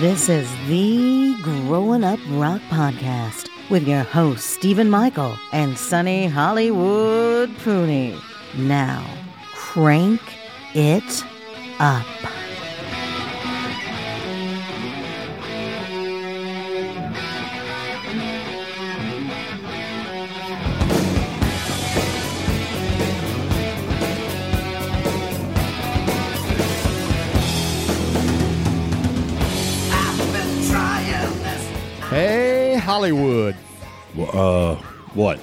This is the Growing Up Rock Podcast with your hosts, Stephen Michael and Sunny Hollywood Pooney. Now, crank it up. Hey, Hollywood. What?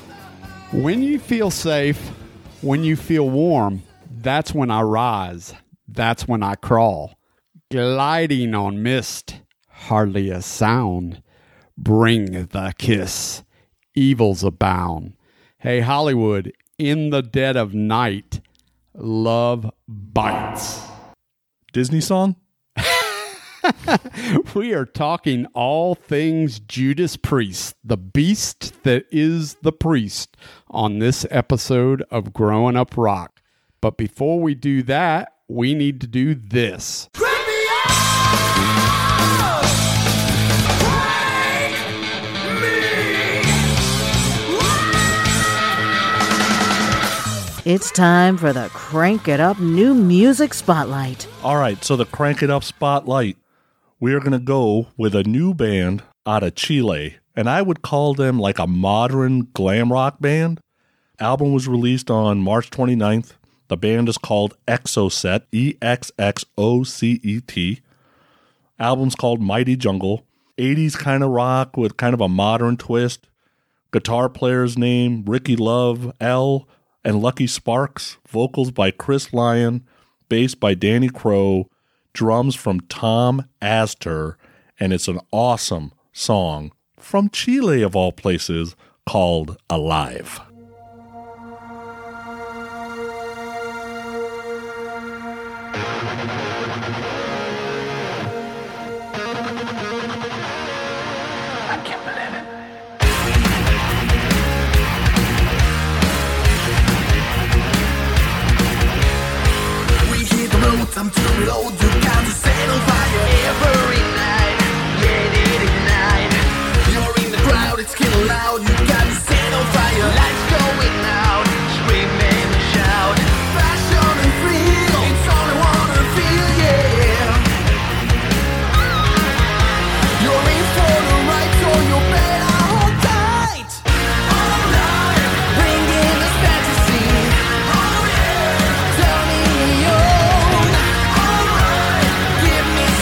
When you feel safe, when you feel warm, that's when I rise. That's when I crawl. Gliding on mist, hardly a sound. Bring the kiss. Evils abound. Hey, Hollywood, in the dead of night, love bites. Disney song? We are talking all things Judas Priest, the beast that is the priest, on this episode of Growing Up Rock. But before we do that, we need to do this. It's time for the Crank It Up New Music Spotlight. All right, so the Crank It Up Spotlight. We are going to go with a new band out of Chile, and I would call them like a modern glam rock band. Album was released on March 29th. The band is called Exocet, E-X-X-O-C-E-T. Album's called Mighty Jungle, 80s kind of rock with kind of a modern twist. Guitar player's name, Ricky Love, L, and Lucky Sparks. Vocals by Chris Lyon, bass by Danny Crowe. Drums from Tom Astor, and it's an awesome song from Chile, of all places, called Alive. I'm too low, you got to set on fire every night, let it ignite. You're in the crowd, it's getting loud, you got to set on fire. Lights going out, scream and shout. Passion and thrill, it's all I wanna feel, yeah. You're in for the ride, so you better hold tight. Alright, bring in the fantasy. Alright, turning me on. Give me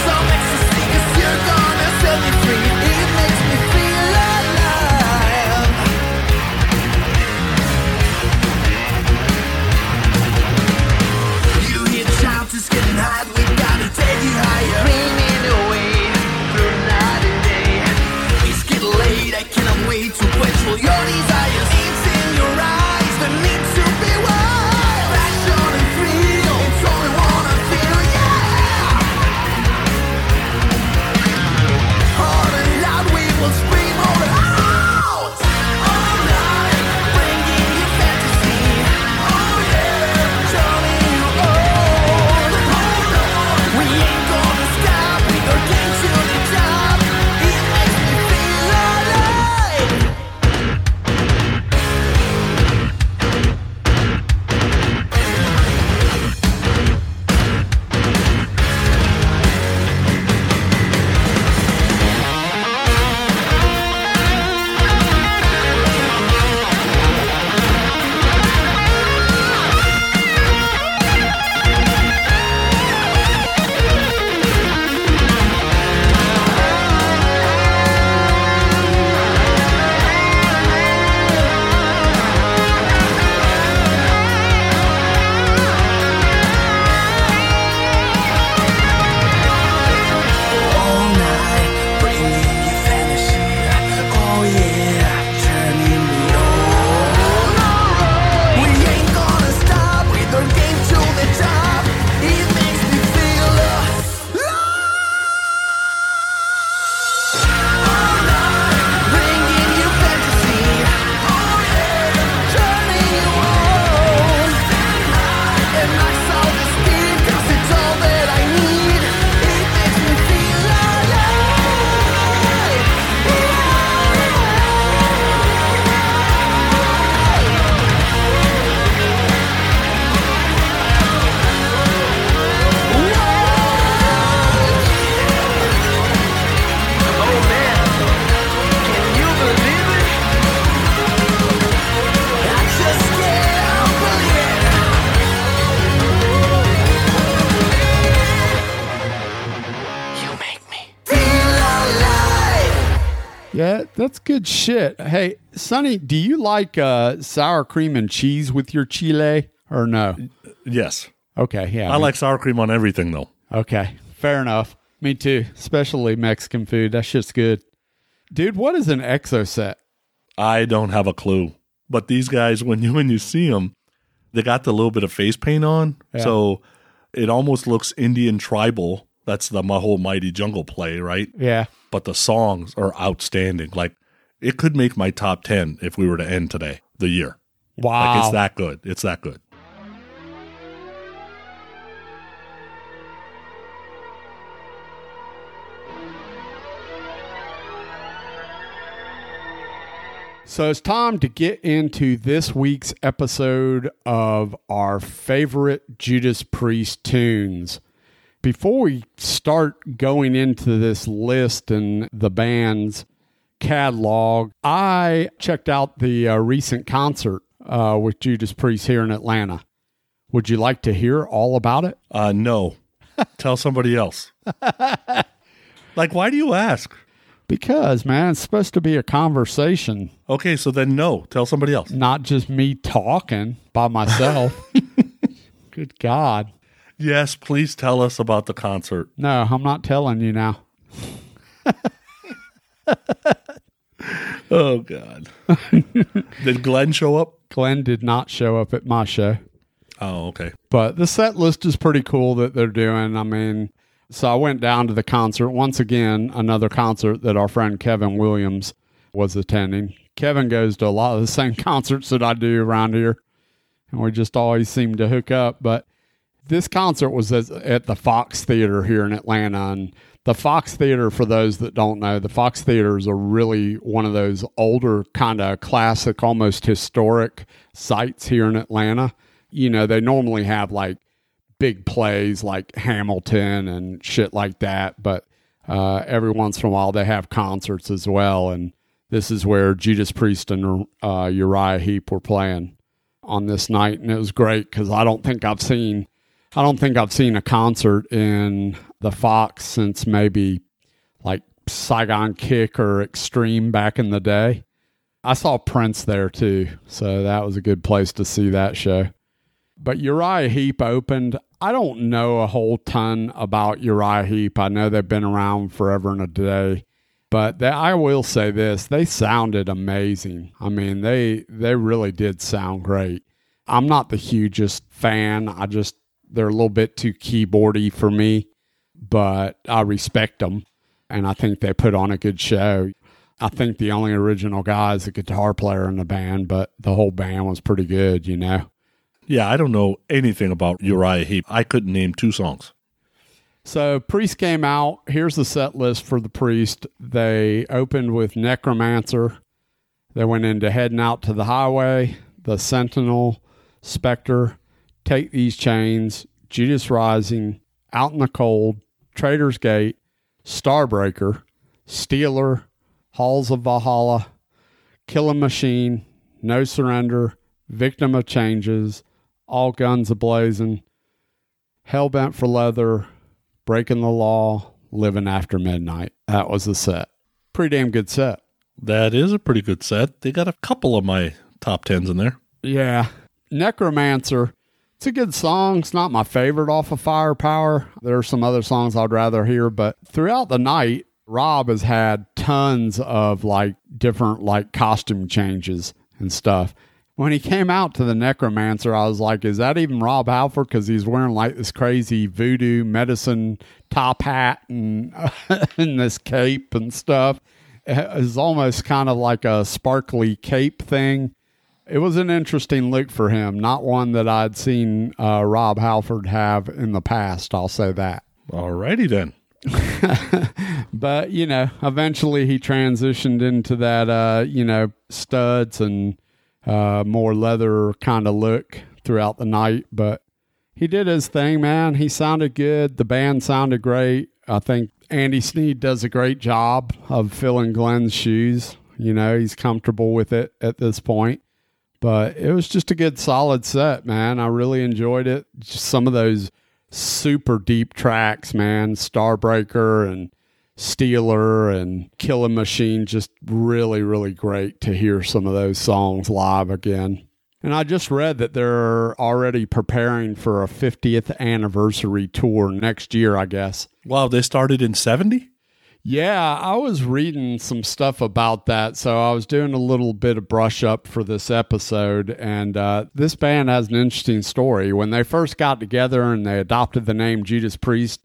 That's good shit. Hey, Sonny, do you like sour cream and cheese with your chile or no? Yes. Okay, yeah. I like sour cream on everything, though. Okay, fair enough. Me too, especially Mexican food. That shit's good. Dude, what is an Exocet? I don't have a clue. But these guys, when you see them, they got the little bit of face paint on. Yeah. So it almost looks Indian tribal. That's my whole Mighty Jungle play, right? Yeah. But the songs are outstanding. Like, it could make my top 10 if we were to end today, the year. Wow. Like, it's that good. It's that good. So it's time to get into this week's episode of our favorite Judas Priest tunes. Before we start going into this list and the band's catalog, I checked out the recent concert with Judas Priest here in Atlanta. Would you like to hear all about it? No. Tell somebody else. Like, why do you ask? Because, man, it's supposed to be a conversation. Okay, so then no. Tell somebody else. Not just me talking by myself. Good God. Yes, please tell us about the concert. No, I'm not telling you now. Oh, God. Did Glenn show up? Glenn did not show up at my show. Oh, okay. But the set list is pretty cool that they're doing. I mean... So I went down to the concert. Once again, another concert that our friend Kevin Williams was attending. Kevin goes to a lot of the same concerts that I do around here, and we just always seem to hook up. But this concert was at the Fox Theater here in Atlanta. And the Fox Theater, for those that don't know, the Fox Theater is really one of those older, kind of classic, almost historic sites here in Atlanta. You know, they normally have like big plays like Hamilton and shit like that, but every once in a while they have concerts as well, and this is where Judas Priest and Uriah Heep were playing on this night, and it was great because I don't think I've seen a concert in the Fox since maybe like Saigon Kick or Extreme back in the day. I saw Prince there too, so that was a good place to see that show. But Uriah Heep opened. I don't know a whole ton about Uriah Heep. I know they've been around forever and a day, but I will say this, they sounded amazing. I mean, they really did sound great. I'm not the hugest fan. They're a little bit too keyboardy for me, but I respect them, and I think they put on a good show. I think the only original guy is the guitar player in the band, but the whole band was pretty good, you know? Yeah, I don't know anything about Uriah Heep. I couldn't name two songs. So Priest came out. Here's the set list for the Priest. They opened with Necromancer. They went into Heading Out to the Highway, The Sentinel, Spectre, Take These Chains, Judas Rising, Out in the Cold, Traitor's Gate, Starbreaker, Stealer, Halls of Valhalla, Killing Machine, No Surrender, Victim of Changes, All Guns Ablazing, Hellbent for Leather, Breaking the Law, Living After Midnight. That was the set. Pretty damn good set. That is a pretty good set. They got a couple of my top tens in there. Yeah. Necromancer. It's a good song. It's not my favorite off of Firepower. There are some other songs I'd rather hear, but throughout the night, Rob has had tons of like different like costume changes and stuff. When he came out to the Necromancer, I was like, is that even Rob Halford? Because he's wearing like this crazy voodoo medicine top hat and this cape and stuff. It was almost kind of like a sparkly cape thing. It was an interesting look for him, not one that I'd seen Rob Halford have in the past, I'll say that. All righty then. But, you know, eventually he transitioned into that, you know, studs and more leather kind of look throughout the night, but he did his thing, man. He sounded good. The band sounded great. I think Andy Sneed does a great job of filling Glenn's shoes. You know, he's comfortable with it at this point, but it was just a good solid set, man. I really enjoyed it. Just some of those super deep tracks, man, Starbreaker and Steeler and Killing Machine. Just really, really great to hear some of those songs live again. And I just read that they're already preparing for a 50th anniversary tour next year, I guess. Wow, they started in 70? Yeah, I was reading some stuff about that, so I was doing a little bit of brush up for this episode, and this band has an interesting story. When they first got together and they adopted the name Judas Priest,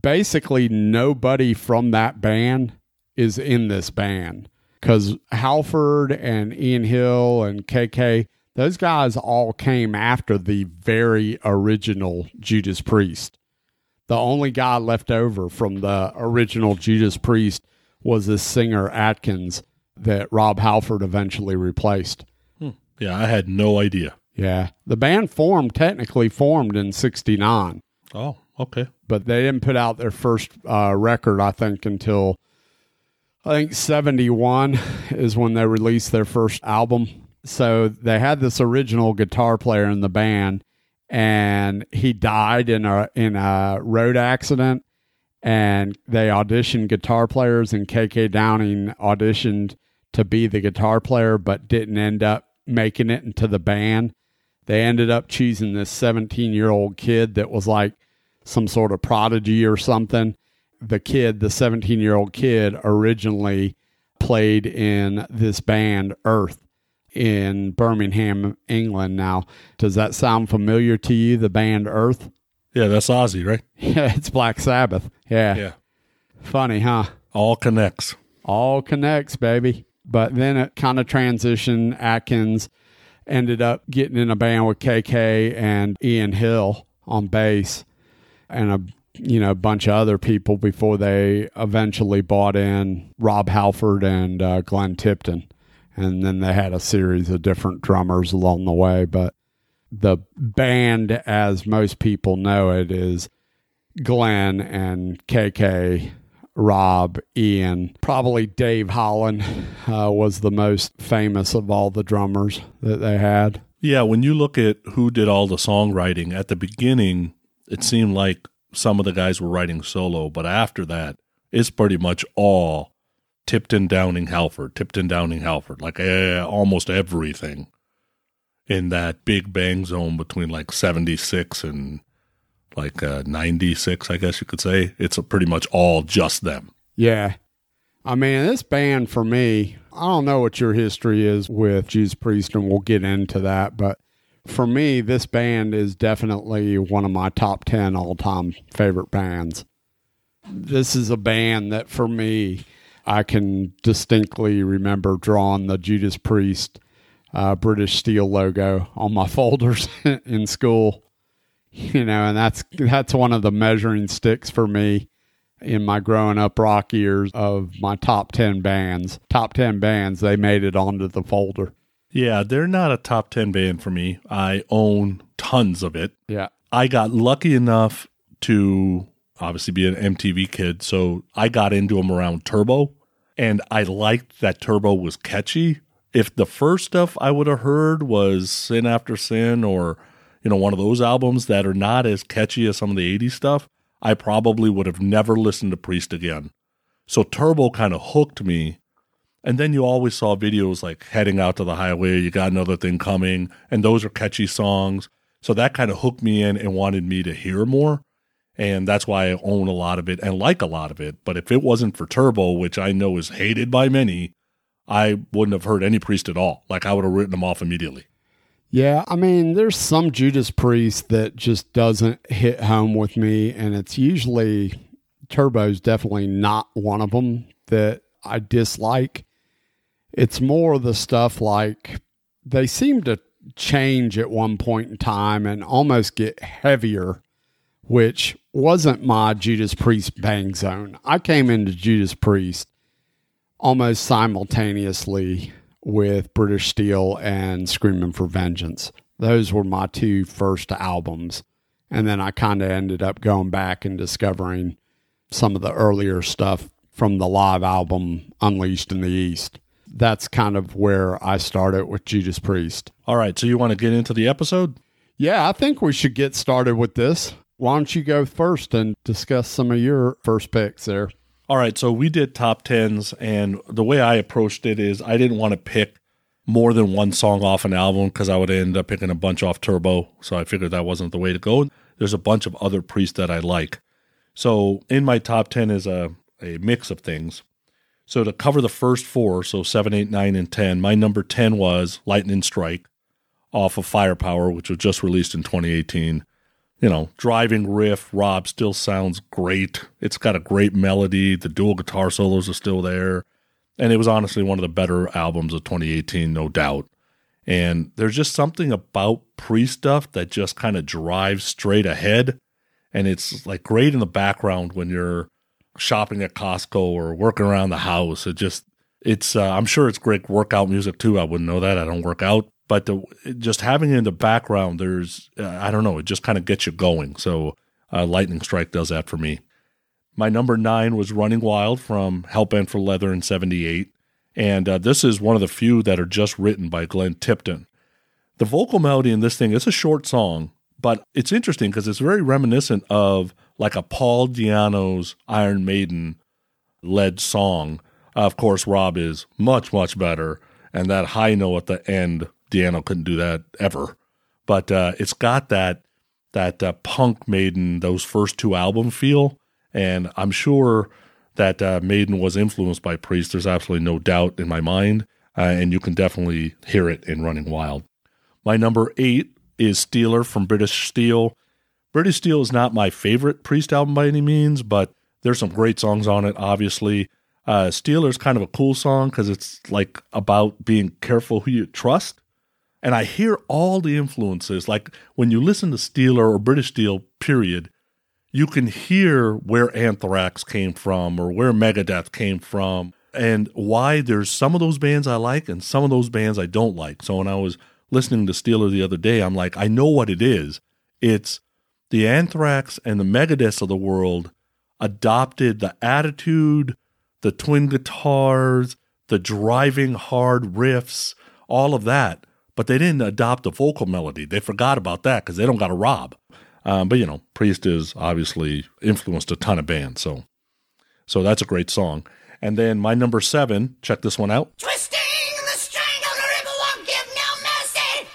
basically nobody from that band is in this band, because Halford and Ian Hill and KK, those guys all came after the very original Judas Priest. The only guy left over from the original Judas Priest was this singer Atkins that Rob Halford eventually replaced. Yeah, I had no idea. Yeah. The band technically formed in 69. Oh, okay. But they didn't put out their first record, until 71 is when they released their first album. So they had this original guitar player in the band, and he died in a road accident, and they auditioned guitar players, and KK Downing auditioned to be the guitar player but didn't end up making it into the band. They ended up choosing this 17-year-old kid that was like some sort of prodigy or something. The 17-year-old kid originally played in this band, Earth, in Birmingham, England. Now, does that sound familiar to you, the band Earth? Yeah, that's Ozzy, right? Yeah, it's Black Sabbath. Yeah. Funny, huh? All connects, baby. But then it kind of transitioned. Atkins ended up getting in a band with KK and Ian Hill on bass and a bunch of other people before they eventually bought in Rob Halford and Glenn Tipton. And then they had a series of different drummers along the way. But the band, as most people know it, is Glenn and KK, Rob, Ian. Probably Dave Holland was the most famous of all the drummers that they had. Yeah, when you look at who did all the songwriting, at the beginning, it seemed like some of the guys were writing solo. But after that, it's pretty much all Tipton, Downing, Halford, like almost everything in that Big Bang Zone between like 76 and like 96, I guess you could say. It's pretty much all just them. Yeah. I mean, this band for me, I don't know what your history is with Judas Priest, and we'll get into that, but for me, this band is definitely one of my top 10 all-time favorite bands. This is a band that for me, I can distinctly remember drawing the Judas Priest British Steel logo on my folders in school, and that's one of the measuring sticks for me in my growing up rock years of my top 10 bands. Top 10 bands, they made it onto the folder. Yeah, they're not a top 10 band for me. I own tons of it. Yeah. I got lucky enough to obviously be an MTV kid, so I got into them around Turbo, and I liked that Turbo was catchy. If the first stuff I would have heard was Sin After Sin or, one of those albums that are not as catchy as some of the 80s stuff, I probably would have never listened to Priest again. So Turbo kind of hooked me, and then you always saw videos like Heading Out to the Highway, You Got Another Thing Coming, and those are catchy songs. So that kind of hooked me in and wanted me to hear more. And that's why I own a lot of it and like a lot of it. But if it wasn't for Turbo, which I know is hated by many, I wouldn't have heard any Priest at all. Like, I would have written them off immediately. Yeah, I mean, there's some Judas Priest that just doesn't hit home with me. And it's usually, Turbo's definitely not one of them that I dislike. It's more the stuff like, they seem to change at one point in time and almost get heavier, which wasn't my Judas Priest bang zone. I came into Judas Priest almost simultaneously with British Steel and Screaming for Vengeance. Those were my two first albums. And then I kind of ended up going back and discovering some of the earlier stuff from the live album Unleashed in the East. That's kind of where I started with Judas Priest. All right, so you want to get into the episode? Yeah, I think we should get started with this. Why don't you go first and discuss some of your first picks there? All right, so we did top tens, and the way I approached it is I didn't want to pick more than one song off an album because I would end up picking a bunch off Turbo, so I figured that wasn't the way to go. There's a bunch of other Priests that I like. So in my top 10 is a mix of things. So to cover the first four, so 7, 8, 9, and 10, my number 10 was Lightning Strike off of Firepower, which was just released in 2018. You know, driving riff, Rob still sounds great. It's got a great melody. The dual guitar solos are still there. And it was honestly one of the better albums of 2018, no doubt. And there's just something about Priest stuff that just kind of drives straight ahead. And it's like great in the background when you're shopping at Costco or working around the house. I'm sure it's great workout music too. I wouldn't know that. I don't work out. But just having it in the background, it just kind of gets you going. So Lightning Strike does that for me. My number 9 was Running Wild from Hellbent for Leather in 78. And this is one of the few that are just written by Glenn Tipton. The vocal melody in this thing, it's a short song, but it's interesting because it's very reminiscent of like a Paul Di'Anno's Iron Maiden-led song. Of course, Rob is much, much better. And that high note at the end, Di'Anno couldn't do that ever. But it's got that punk Maiden, those first two album feel. And I'm sure that Maiden was influenced by Priest. There's absolutely no doubt in my mind. And you can definitely hear it in Running Wild. My number 8 is Steeler from British Steel. British Steel is not my favorite Priest album by any means, but there's some great songs on it, obviously. Steeler's kind of a cool song because it's like about being careful who you trust. And I hear all the influences. Like when you listen to Steeler or British Steel, period, you can hear where Anthrax came from or where Megadeth came from and why there's some of those bands I like and some of those bands I don't like. So when I was listening to Steeler the other day, I'm like, I know what it is. It's the Anthrax and the Megadeth of the world adopted the attitude, the twin guitars, the driving hard riffs, all of that, but they didn't adopt the vocal melody. They forgot about that because they don't got a Rob. But, you know, Priest is obviously influenced a ton of bands, so that's a great song. And then my number 7, check this one out. Twisting the string of the river won't give no mercy.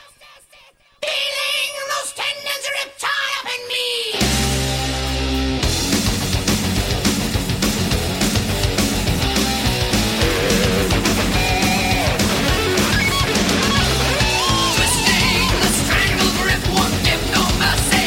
Feeling those tendons ripped high up in me. Twisting the string of the river won't give no mercy.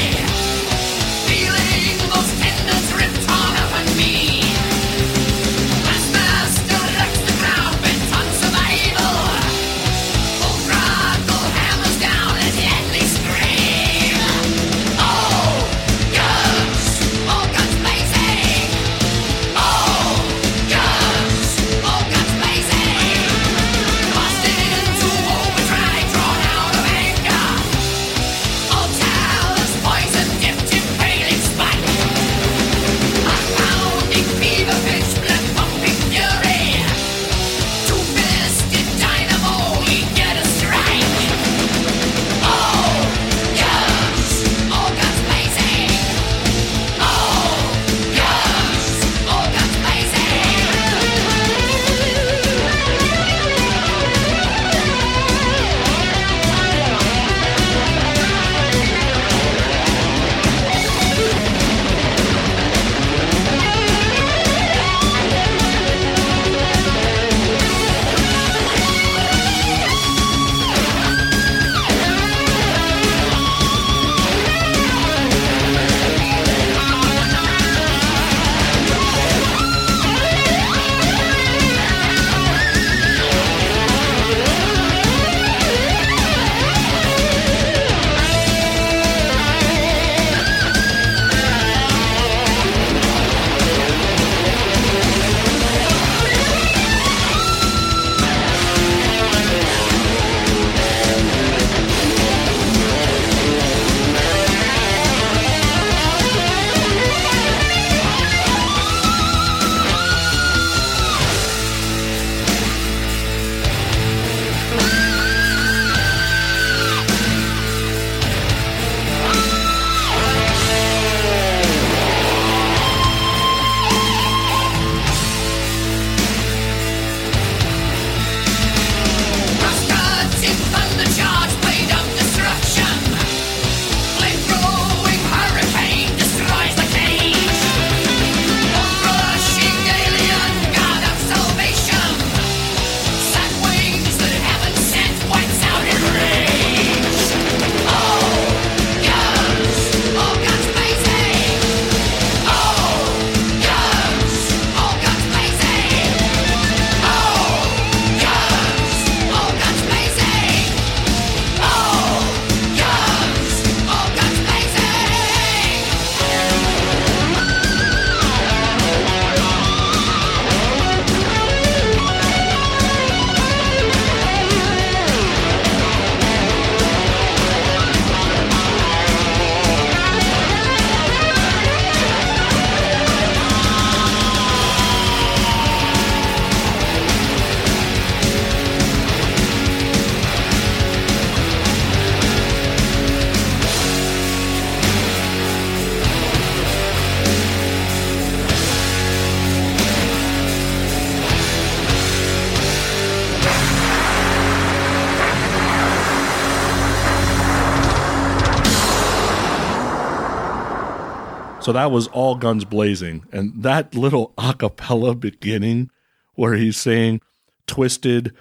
So that was all guns blazing. And that little a cappella beginning where he's saying twisted,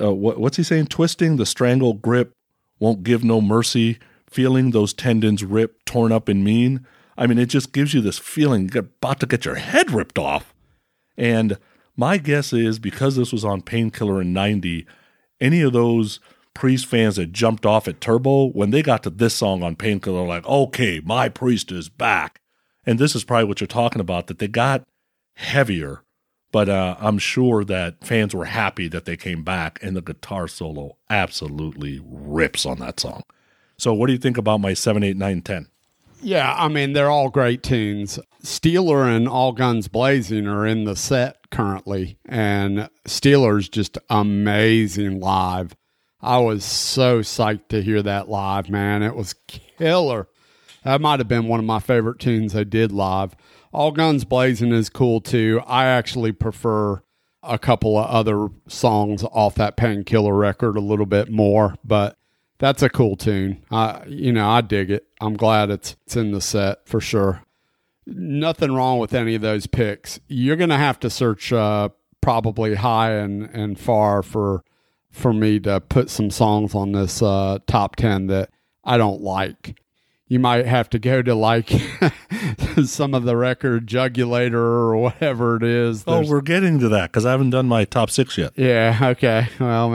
what's he saying? Twisting the strangle grip, won't give no mercy, feeling those tendons rip, torn up and mean. I mean, it just gives you this feeling you're about to get your head ripped off. And my guess is because this was on Painkiller in 90, any of those Priest fans that jumped off at Turbo, when they got to this song on Painkiller, like, okay, my Priest is back. And this is probably what you're talking about, that they got heavier, but I'm sure that fans were happy that they came back, and the guitar solo absolutely rips on that song. So what do you think about my 7, 8, 9, 10? Yeah, I mean, they're all great tunes. Steeler and All Guns Blazing are in the set currently, and Steeler's just amazing live. I was so psyched to hear that live, man. It was killer. That might have been one of my favorite tunes they did live. All Guns Blazing is cool, too. I actually prefer a couple of other songs off that Painkiller record a little bit more, but that's a cool tune. I dig it. I'm glad it's in the set for sure. Nothing wrong with any of those picks. You're going to have to search probably high and far for me to put some songs on this top 10 that I don't like. You might have to go to like some of the record Jugulator or whatever it is. There's... Oh, we're getting to that because I haven't done my top 6 yet. Yeah, okay. Well,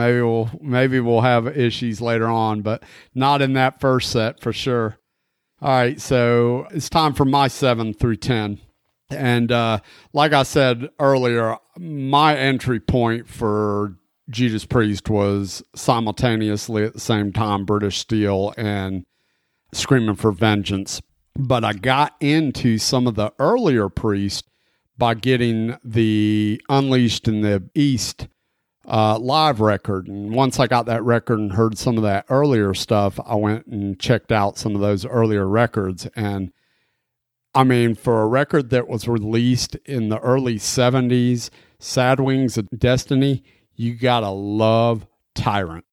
maybe we'll have issues later on, but not in that first set for sure. All right, so it's time for my 7 through 10. And like I said earlier, my entry point for Judas Priest was simultaneously at the same time British Steel and Screaming for Vengeance. But I got into some of the earlier Priest by getting the Unleashed in the East live record. And once I got that record and heard some of that earlier stuff, I went and checked out some of those earlier records. And I mean, for a record that was released in the early 70s, Sad Wings of Destiny, you gotta love Tyrant.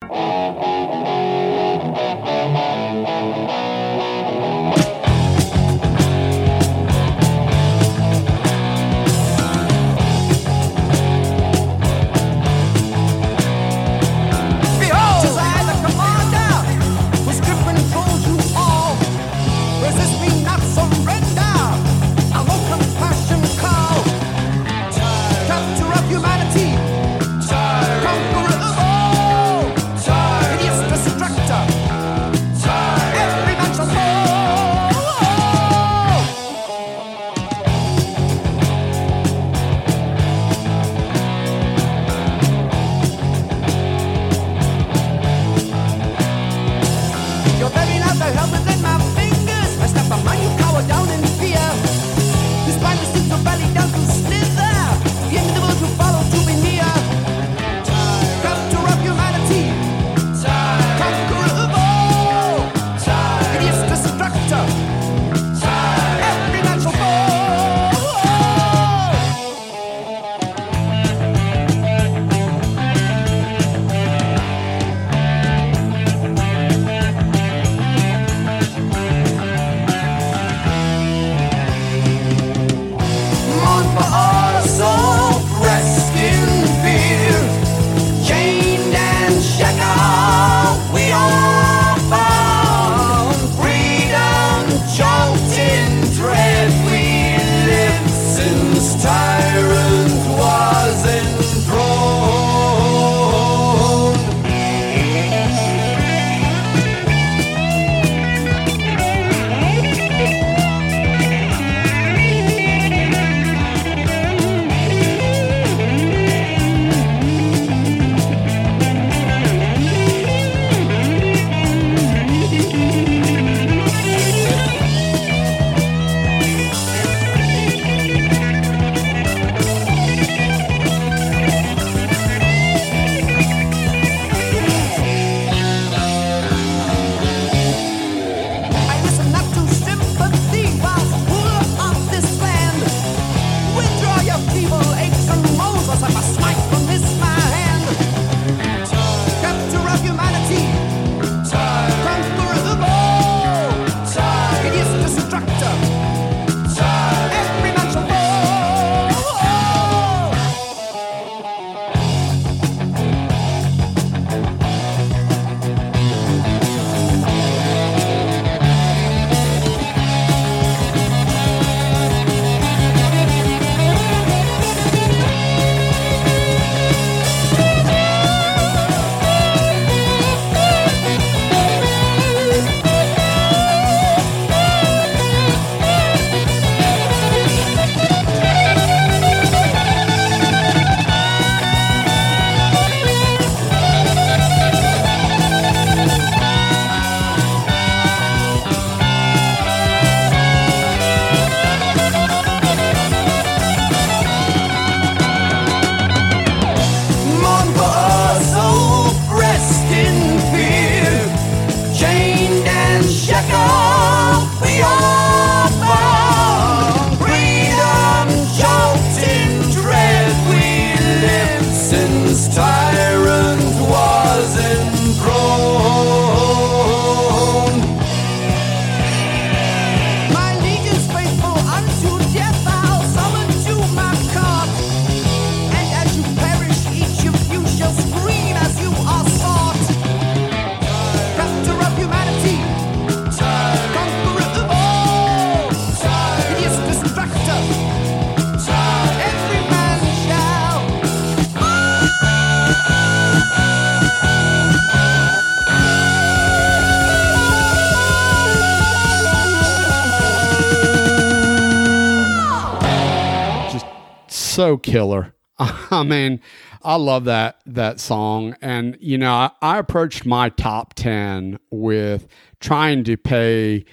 So killer. I mean, I love that song. And, you know, I approached my top 10 with trying to pay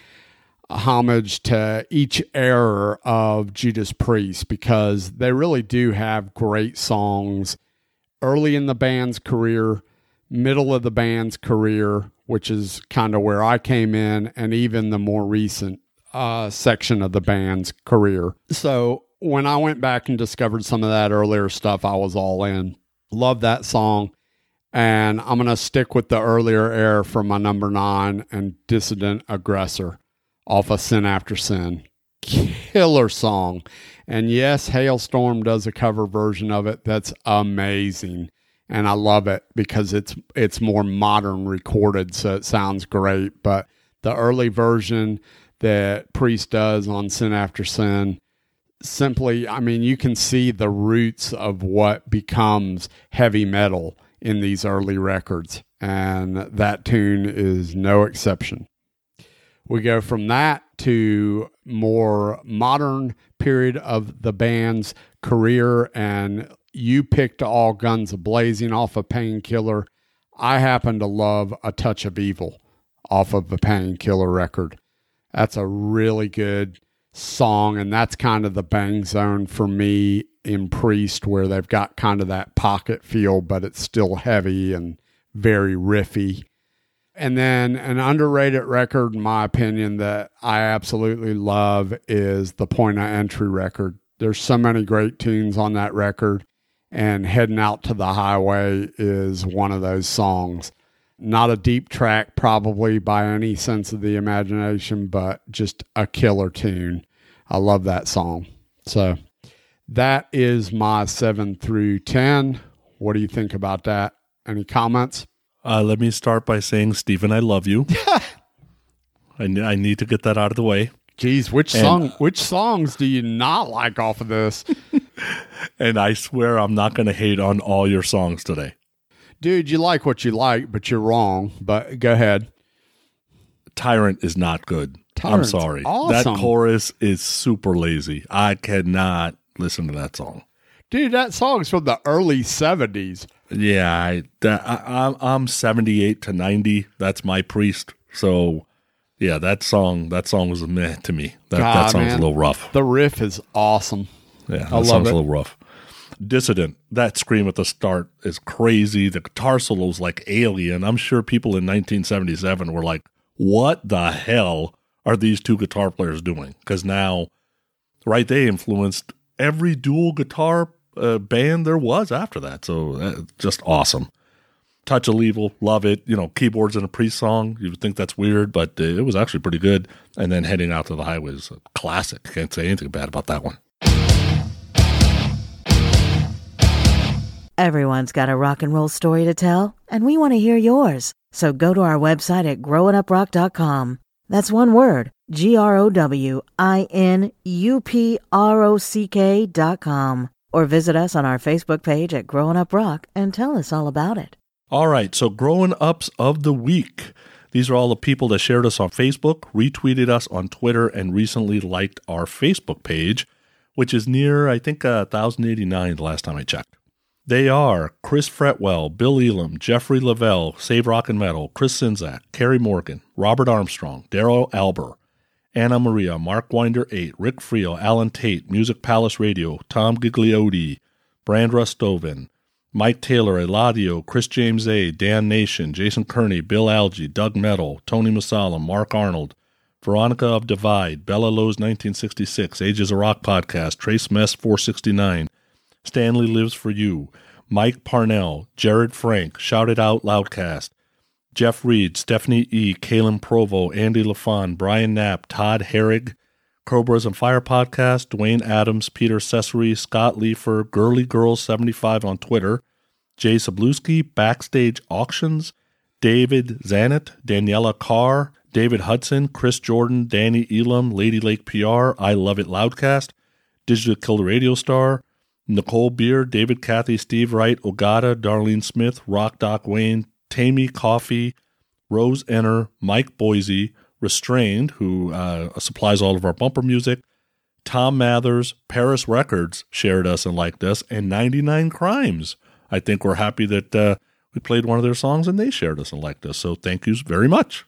homage to each era of Judas Priest because they really do have great songs early in the band's career, middle of the band's career, which is kind of where I came in, and even the more recent section of the band's career. So, when I went back and discovered some of that earlier stuff, I was all in. Love that song. And I'm going to stick with the earlier era for my number 9 and Dissident Aggressor off of Sin After Sin. Killer song. And yes, Hailstorm does a cover version of it. That's amazing. And I love it because it's more modern recorded, so it sounds great. But the early version that Priest does on Sin After Sin, simply, I mean, you can see the roots of what becomes heavy metal in these early records, and that tune is no exception. We go from that to more modern period of the band's career, and you picked All Guns Blazing off of Painkiller. I happen to love A Touch of Evil off of the Painkiller record. That's a really good song, and that's kind of the bang zone for me in Priest, where they've got kind of that pocket feel, but it's still heavy and very riffy. And then an underrated record, in my opinion, that I absolutely love is the Point of Entry record. There's so many great tunes on that record, and Heading Out to the Highway is one of those songs. Not a deep track probably by any sense of the imagination, but just a killer tune. I love that song. So that is my 7 through 10. What do you think about that? Any comments? Let me start by saying, Stephen, I love you. I need to get that out of the way. Geez, which songs do you not like off of this? And I swear I'm not going to hate on all your songs today. Dude, you like what you like, but you're wrong. But go ahead. Tyrant is not good. Tyrant's I'm sorry. Awesome. That chorus is super lazy. I cannot listen to that song. Dude, that song's from the early 70s. Yeah, I'm 78 to 90. That's my Priest. So, yeah, that song was a meh to me. That song's a little rough. The riff is awesome. Yeah, that song's a little rough. Dissident, that scream at the start is crazy. The guitar solo's like alien. I'm sure people in 1977 were like, what the hell are these two guitar players doing? Because now, right, they influenced every dual guitar band there was after that. So just awesome. Touch of Evil, love it. You know, keyboards in a Priest song, you would think that's weird, but it was actually pretty good. And then Heading Out to the Highway is a classic. Can't say anything bad about that one. Everyone's got a rock and roll story to tell, and we want to hear yours. So go to our website at growinguprock.com. That's one word, growinguprock.com. Or visit us on our Facebook page at Growing Up Rock and tell us all about it. All right, so Growing Ups of the Week. These are all the people that shared us on Facebook, retweeted us on Twitter, and recently liked our Facebook page, which is near, I think, 1,089 the last time I checked. They are Chris Fretwell, Bill Elam, Jeffrey Lavelle, Save Rock and Metal, Chris Sinzak, Kerry Morgan, Robert Armstrong, Daryl Alber, Anna Maria, Mark Winder 8, Rick Friel, Alan Tate, Music Palace Radio, Tom Gigliotti, Brand Rustoven, Mike Taylor, Eladio, Chris James A, Dan Nation, Jason Kearney, Bill Algie, Doug Metal, Tony Masalam, Mark Arnold, Veronica of Divide, Bella Lowe's 1966, Ages of Rock Podcast, Trace Mess 469, Stanley Lives For You, Mike Parnell, Jared Frank, Shouted Out Loudcast, Jeff Reed, Stephanie E., Kalen Provo, Andy LaFon, Brian Knapp, Todd Herrig, Cobras and Fire Podcast, Dwayne Adams, Peter Cesare, Scott Leifer, Girly Girls 75 on Twitter, Jay Sabluski, Backstage Auctions, David Zanet, Daniela Carr, David Hudson, Chris Jordan, Danny Elam, Lady Lake PR, I Love It Loudcast, Digital Killer Radio Star, Nicole Beer, David Cathy, Steve Wright, Ogata, Darlene Smith, Rock Doc Wayne, Tammy Coffee, Rose Enner, Mike Boise, Restrained, who supplies all of our bumper music, Tom Mathers, Paris Records shared us and liked us, and 99 Crimes. I think we're happy that we played one of their songs and they shared us and liked us. So thank yous very much.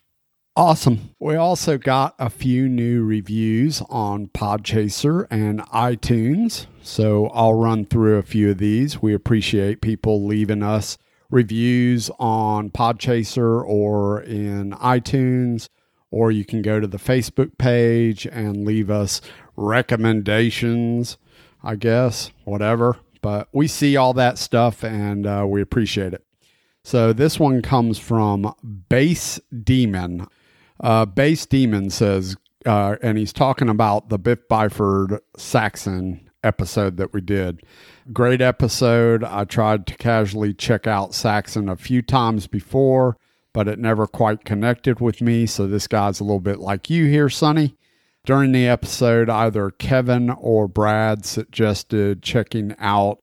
Awesome. We also got a few new reviews on Podchaser and iTunes. So I'll run through a few of these. We appreciate people leaving us reviews on Podchaser or in iTunes, or you can go to the Facebook page and leave us recommendations, I guess, whatever. But we see all that stuff and we appreciate it. So this one comes from Bass Demon. Bass Demon says, and he's talking about the Biff Byford Saxon episode that we did. Great episode. I tried to casually check out Saxon a few times before, but it never quite connected with me. So this guy's a little bit like you here, Sonny. During the episode, either Kevin or Brad suggested checking out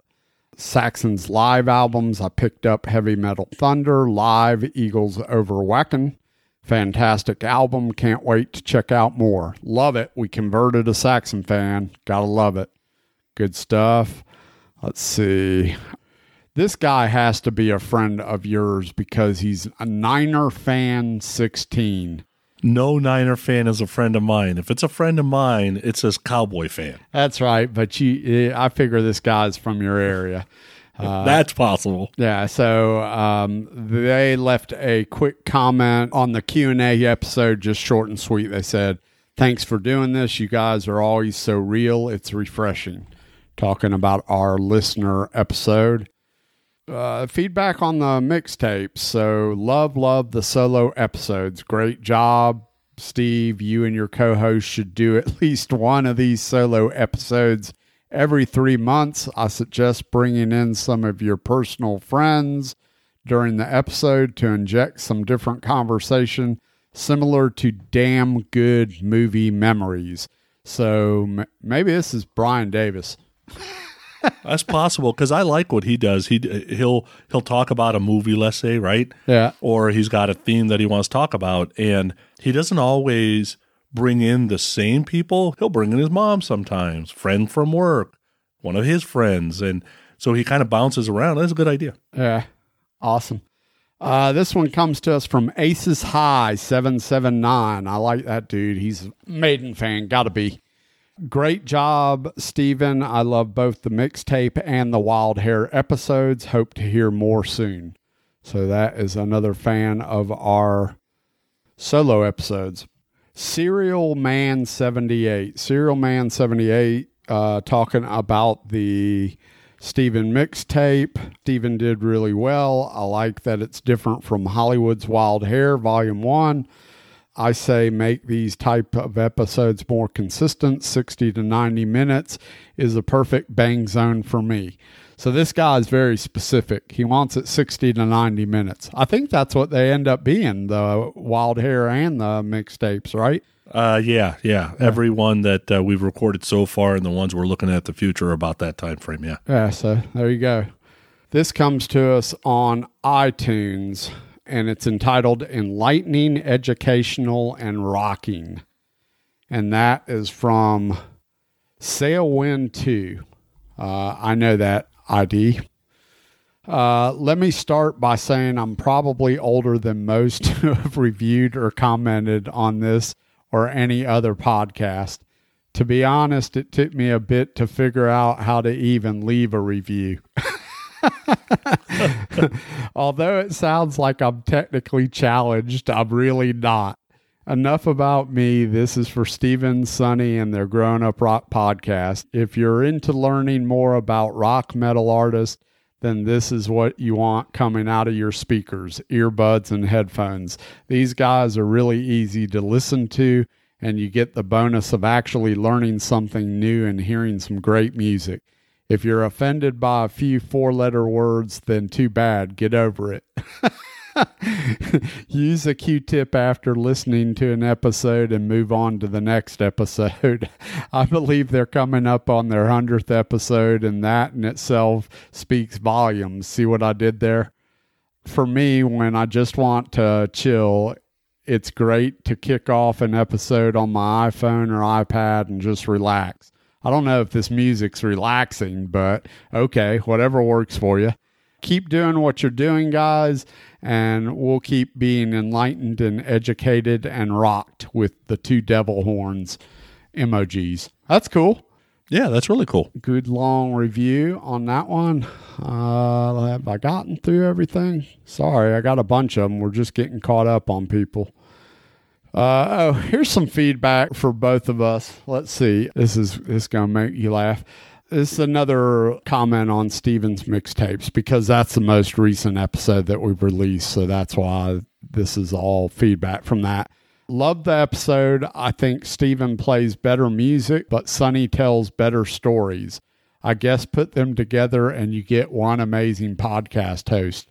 Saxon's live albums. I picked up Heavy Metal Thunder, Live, Eagles Over Whackin'. Fantastic album. Can't wait to check out more. Love it. We converted a Saxon fan. Gotta love it. Good stuff. Let's see. This guy has to be a friend of yours because he's a Niner fan 16. No Niner fan is a friend of mine. If it's a friend of mine, it says Cowboy fan. That's right. But I figure this guy's from your area. That's possible. Yeah, so they left a quick comment on the Q&A episode, just short and sweet. They said, thanks for doing this. You guys are always so real. It's refreshing. Talking about our listener episode. Feedback on the mixtape. So love the solo episodes. Great job, Steve. You and your co-host should do at least one of these solo episodes every 3 months. I suggest bringing in some of your personal friends during the episode to inject some different conversation similar to Damn Good Movie Memories. So maybe this is Brian Davis. That's possible, because I like what he does. He'll talk about a movie, let's say, right? Yeah. Or he's got a theme that he wants to talk about, and he doesn't always bring in the same people. He'll bring in his mom sometimes, friend from work, one of his friends. And so he kind of bounces around. That's a good idea. Yeah. Awesome. This one comes to us from Aces High 779. I like that dude. He's a Maiden fan. Gotta be. Great job, Steven. I love both the mixtape and the Wild Hair episodes. Hope to hear more soon. So that is another fan of our solo episodes. Serial Man 78. Serial Man 78 talking about the Steven mixtape. Steven did really well. I like that it's different from Hollywood's Wild Hair, Volume 1. I say make these type of episodes more consistent. 60 to 90 minutes is a perfect bang zone for me. So this guy is very specific. He wants it 60 to 90 minutes. I think that's what they end up being, the Wild Hair and the mixtapes, right? Yeah. Every one that we've recorded so far and the ones we're looking at the future are about that time frame, yeah. Yeah, so there you go. This comes to us on iTunes, and it's entitled Enlightening, Educational, and Rocking. And that is from Sailwind 2. I know that ID. Let me start by saying I'm probably older than most who have reviewed or commented on this or any other podcast. To be honest, it took me a bit to figure out how to even leave a review. Although it sounds like I'm technically challenged, I'm really not. Enough about me. This is for Steven, Sonny, and their Grown Up Rock podcast. If you're into learning more about rock metal artists, then this is what you want coming out of your speakers, earbuds, and headphones. These guys are really easy to listen to, and you get the bonus of actually learning something new and hearing some great music. If you're offended by a few four-letter words, then too bad. Get over it. Use a Q-tip after listening to an episode and move on to the next episode. I believe they're coming up on their 100th episode, and that in itself speaks volumes. See what I did there? For me, when I just want to chill, it's great to kick off an episode on my iPhone or iPad and just relax. I don't know if this music's relaxing, but okay, whatever works for you. Keep doing what you're doing, guys, and we'll keep being enlightened and educated and rocked with the two devil horns emojis. That's cool. Yeah, that's really cool. Good long review on that one. Have I gotten through everything? Sorry, I got a bunch of them. We're just getting caught up on people. Here's some feedback for both of us. Let's see. This is going to make you laugh. This is another comment on Steven's mixtapes, because that's the most recent episode that we've released. So that's why this is all feedback from that. Love the episode. I think Steven plays better music, but Sonny tells better stories. I guess put them together and you get one amazing podcast host.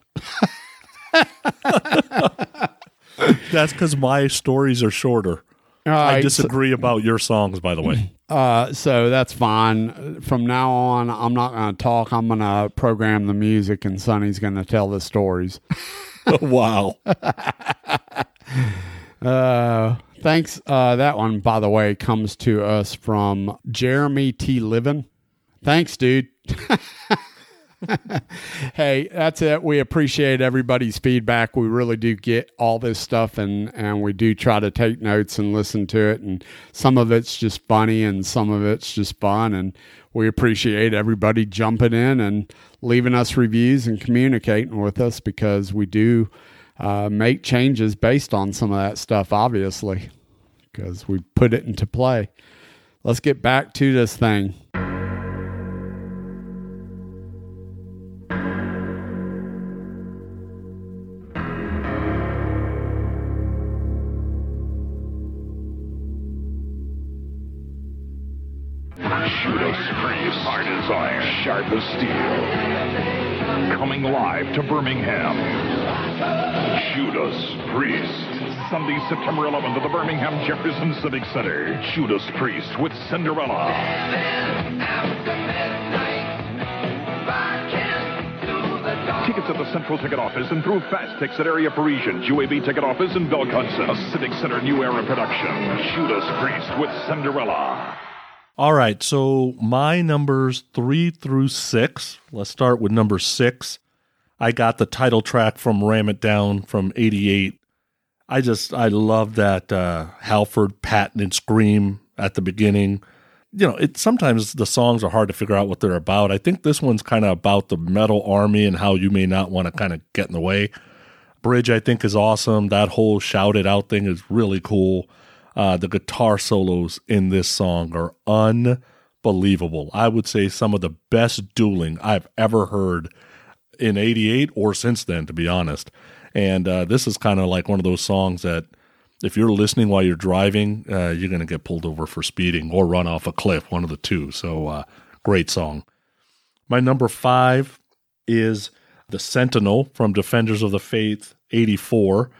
That's because my stories are shorter. Right, I disagree about your songs, by the way. So that's fine. From now on, I'm not going to talk. I'm going to program the music, and Sonny's going to tell the stories. Wow. Thanks. That one, by the way, comes to us from Jeremy T. Livin. Thanks, dude. Hey, that's it. We appreciate everybody's feedback. We really do get all this stuff, and we do try to take notes and listen to it. And some of it's just funny and some of it's just fun. And we appreciate everybody jumping in and leaving us reviews and communicating with us, because we do make changes based on some of that stuff, obviously, because we put it into play. Let's get back to this thing. Sharp as steel, coming live to Birmingham, Judas Priest, Sunday, September 11th at the Birmingham Jefferson Civic Center, Judas Priest with Cinderella. Tickets at the Central Ticket Office and through Fast Tickets at Area Parisian, UAB Ticket Office in Belk Hudson, a Civic Center New Era production, Judas Priest with Cinderella. All right, so my numbers 3 through 6. Let's start with number 6. I got the title track from Ram It Down from '88. I love that Halford patented scream at the beginning. You know, it sometimes the songs are hard to figure out what they're about. I think this one's kind of about the metal army and how you may not want to kind of get in the way. Bridge, I think, is awesome. That whole shout it out thing is really cool. The guitar solos in this song are unbelievable. I would say some of the best dueling I've ever heard in '88 or since then, to be honest. And this is kind of like one of those songs that if you're listening while you're driving, you're going to get pulled over for speeding or run off a cliff, one of the two. So great song. My number 5 is The Sentinel from Defenders of the Faith, '84.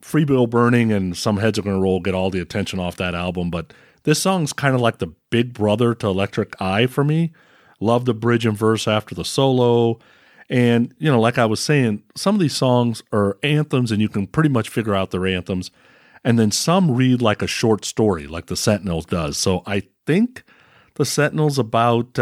Free Will Burning and Some Heads Are Gonna Roll get all the attention off that album, but this song's kind of like the big brother to Electric Eye for me. Love the bridge and verse after the solo. And, you know, like I was saying, some of these songs are anthems and you can pretty much figure out their anthems. And then some read like a short story, like The Sentinels does. So I think The Sentinels about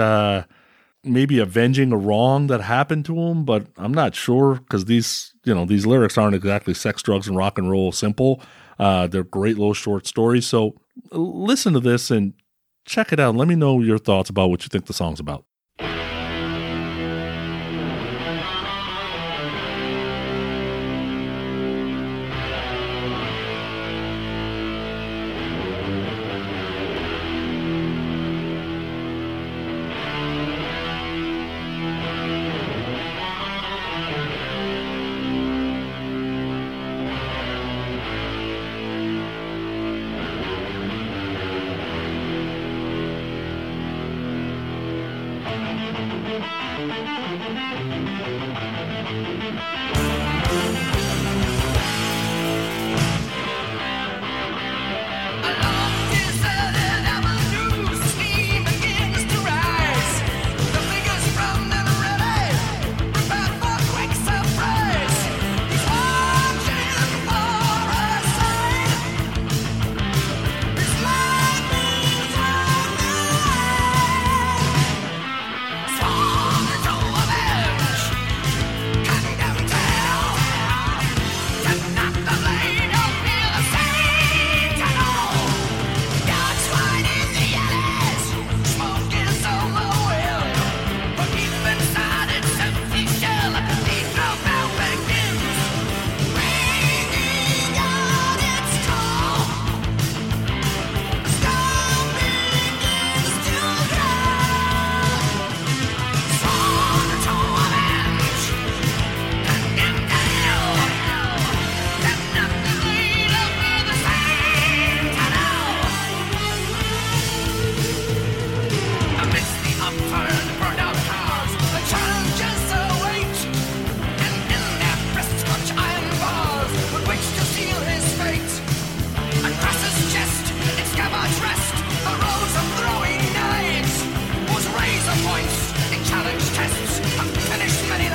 maybe avenging a wrong that happened to him, but I'm not sure because these lyrics aren't exactly sex, drugs, and rock and roll simple. They're great little short stories. So listen to this and check it out. Let me know your thoughts about what you think the song's about. challenge tests and finish many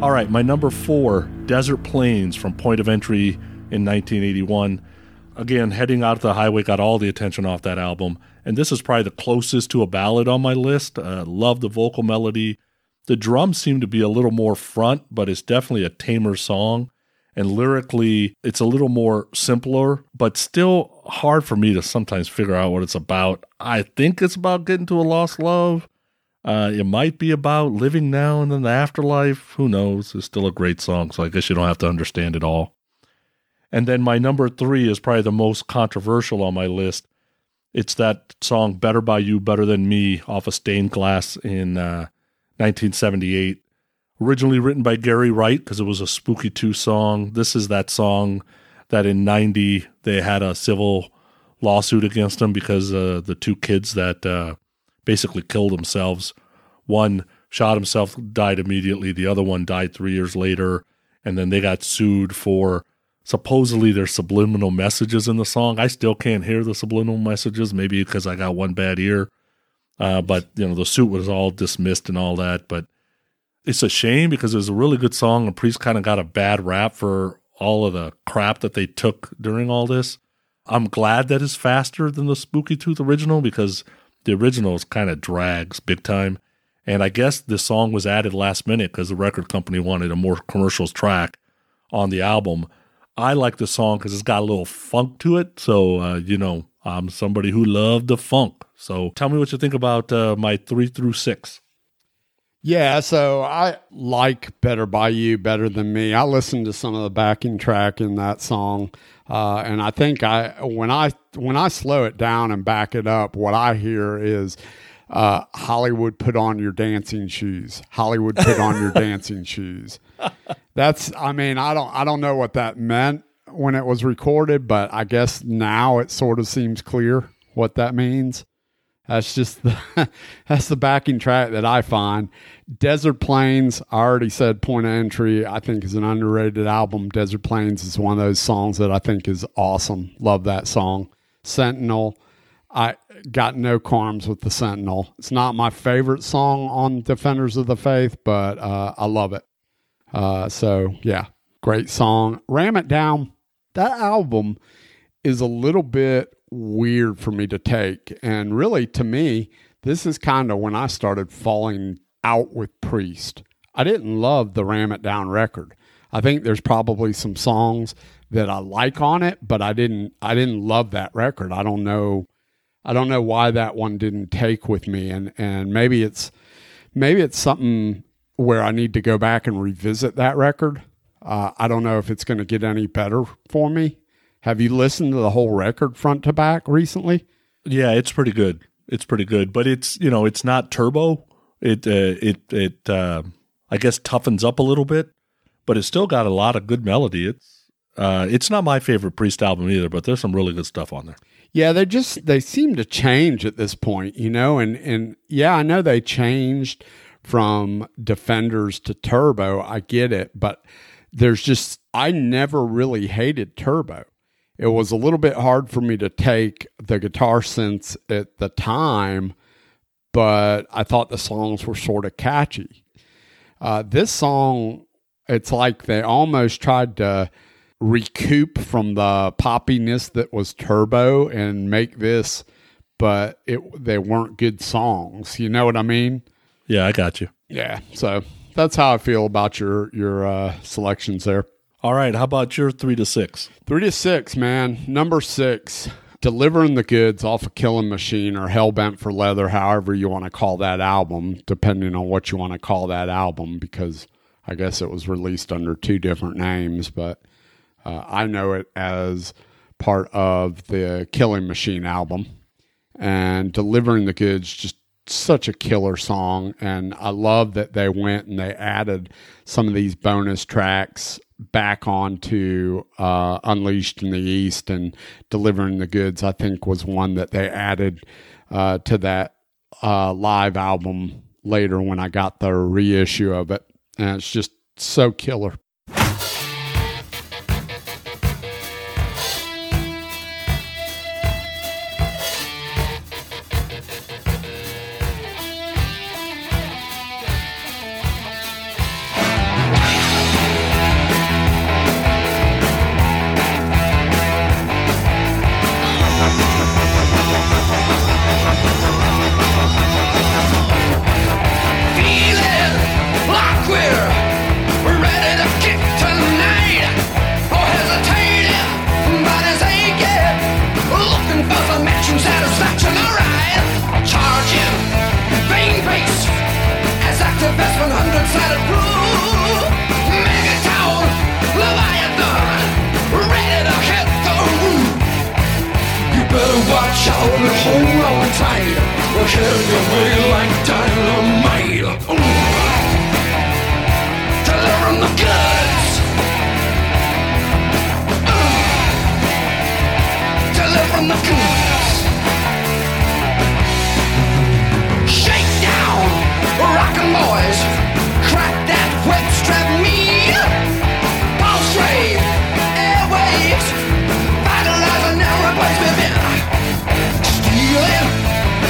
Alright, my number 4, Desert Plains from Point of Entry in 1981. Again, Heading Out the Highway got all the attention off that album, and this is probably the closest to a ballad on my list. Love the vocal melody. The drums seem to be a little more front, but it's definitely a tamer song, and lyrically, it's a little more simpler, but still hard for me to sometimes figure out what it's about. I think it's about getting to a lost love. It might be about living now and in the afterlife. Who knows? It's still a great song, so I guess you don't have to understand it all. And then my number 3 is probably the most controversial on my list. It's that song Better By You, Better Than Me off of Stained Glass in 1978. Originally written by Gary Wright because it was a Spooky 2 song. This is that song that in 90 they had a civil lawsuit against him because the two kids that... basically killed themselves. One shot himself, died immediately. The other one died 3 years later. And then they got sued for supposedly their subliminal messages in the song. I still can't hear the subliminal messages, maybe because I got one bad ear. But, you know, the suit was all dismissed and all that. But it's a shame because it was a really good song. And Priest kind of got a bad rap for all of the crap that they took during all this. I'm glad that it's faster than the Spooky Tooth original because... the original kind of drags big time, and I guess this song was added last minute because the record company wanted a more commercials track on the album. I like the song because it's got a little funk to it, so, you know, I'm somebody who loved the funk. So tell me what you think about my 3 through 6. Yeah, so I like Better By You Better Than Me. I listened to some of the backing track in that song, and I think when I slow it down and back it up, what I hear is Hollywood, put on your dancing shoes. Hollywood, put on your dancing shoes. That's, I mean, I don't know what that meant when it was recorded, but I guess now it sort of seems clear what that means. That's just the, that's the backing track that I find. Desert Plains, I already said Point of Entry, I think is an underrated album. Desert Plains is one of those songs that I think is awesome. Love that song. Sentinel, I got no qualms with the Sentinel. It's not my favorite song on Defenders of the Faith, but I love it. So yeah, great song. Ram It Down, that album is a little bit weird for me to take. And really, to me, this is kind of when I started falling out with Priest. I didn't love the Ram It Down record. I think there's probably some songs that I like on it, but I didn't love that record. I don't know why that one didn't take with me. And maybe it's something where I need to go back and revisit that record. I don't know if it's going to get any better for me. Have you listened to the whole record front to back recently? Yeah, it's pretty good. It's pretty good, but it's, you know, it's not Turbo. It I guess toughens up a little bit, but it's still got a lot of good melody. It's not my favorite Priest album either, but there's some really good stuff on there. Yeah, they seem to change at this point, you know, and yeah, I know they changed from Defenders to Turbo. I get it, but there's just, I never really hated Turbo. It was a little bit hard for me to take the guitar synths at the time, but I thought the songs were sort of catchy. This song, it's like they almost tried to recoup from the poppiness that was Turbo and make this, but they weren't good songs. You know what I mean? Yeah, I got you. Yeah, so that's how I feel about your selections there. All right, how about your 3 to 6? 3 to 6, man. Number 6, Delivering the Goods off of Killing Machine or Hellbent for Leather, however you want to call that album, depending on what you want to call that album, because I guess it was released under two different names, but I know it as part of the Killing Machine album. And Delivering the Goods, just such a killer song. And I love that they went and they added some of these bonus tracks back onto Unleashed in the East, and Delivering the Goods, I think, was one that they added to that live album later when I got the reissue of it. And it's just so killer.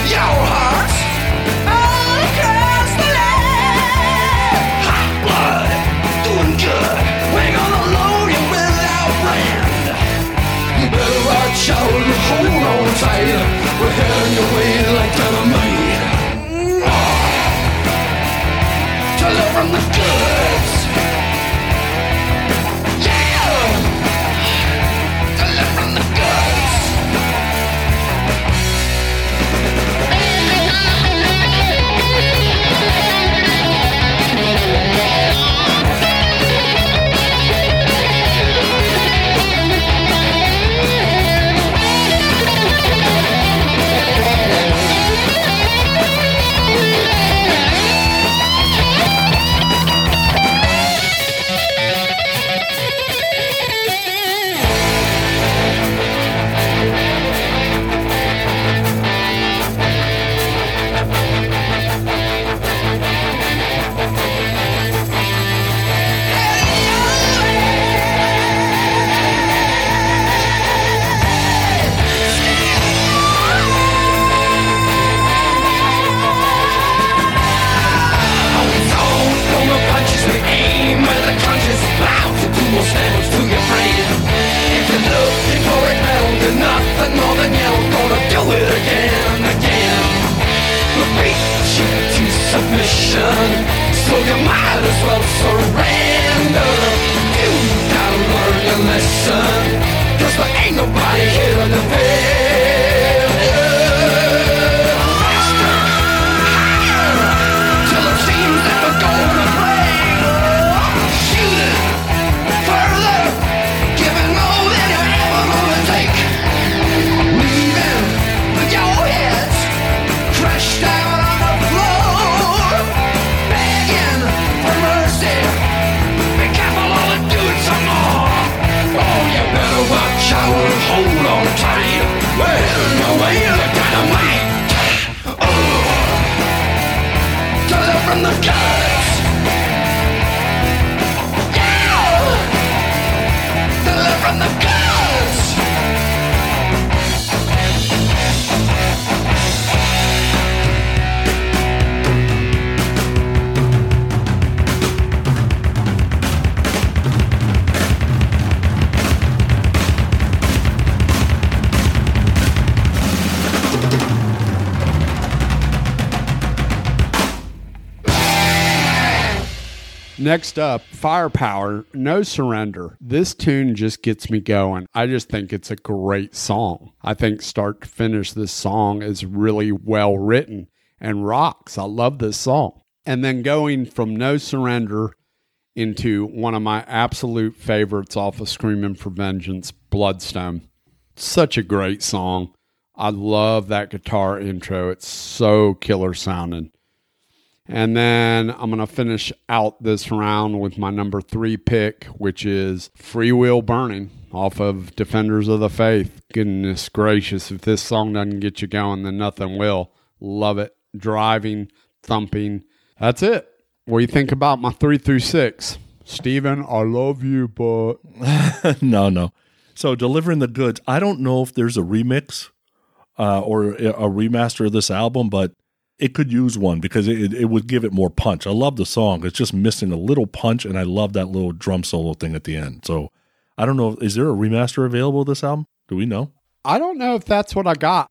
Your hearts, okay. cheated to submission, so you might as well surrender. You gotta learn your lesson, 'cause there ain't nobody here to defend. Faster, higher, till it seems that we're gonna break. Shooting further, giving more than you're ever gonna take. Leaving with your heads crushed down on the floor, begging for mercy. Be careful, all the dudes some more. Oh, you better watch out, hold on tight. Well, no way to dynamite. Deliver from the guts. Yeah, deliver from the guts. Next up, Firepower, No Surrender. This tune just gets me going. I just think it's a great song. I think start to finish, this song is really well written and rocks. I love this song. And then going from No Surrender into one of my absolute favorites off of Screaming for Vengeance, Bloodstone. Such a great song. I love that guitar intro. It's so killer sounding. And then I'm going to finish out this round with my number 3 pick, which is Free Will Burning off of Defenders of the Faith. Goodness gracious, if this song doesn't get you going, then nothing will. Love it. Driving, thumping. That's it. What do you think about my 3 through 6? Steven, I love you, but... No. So Delivering the Goods. I don't know if there's a remix or a remaster of this album, but it could use one because it would give it more punch. I love the song. It's just missing a little punch, and I love that little drum solo thing at the end. So I don't know. Is there a remaster available of this album? Do we know? I don't know if that's what I got.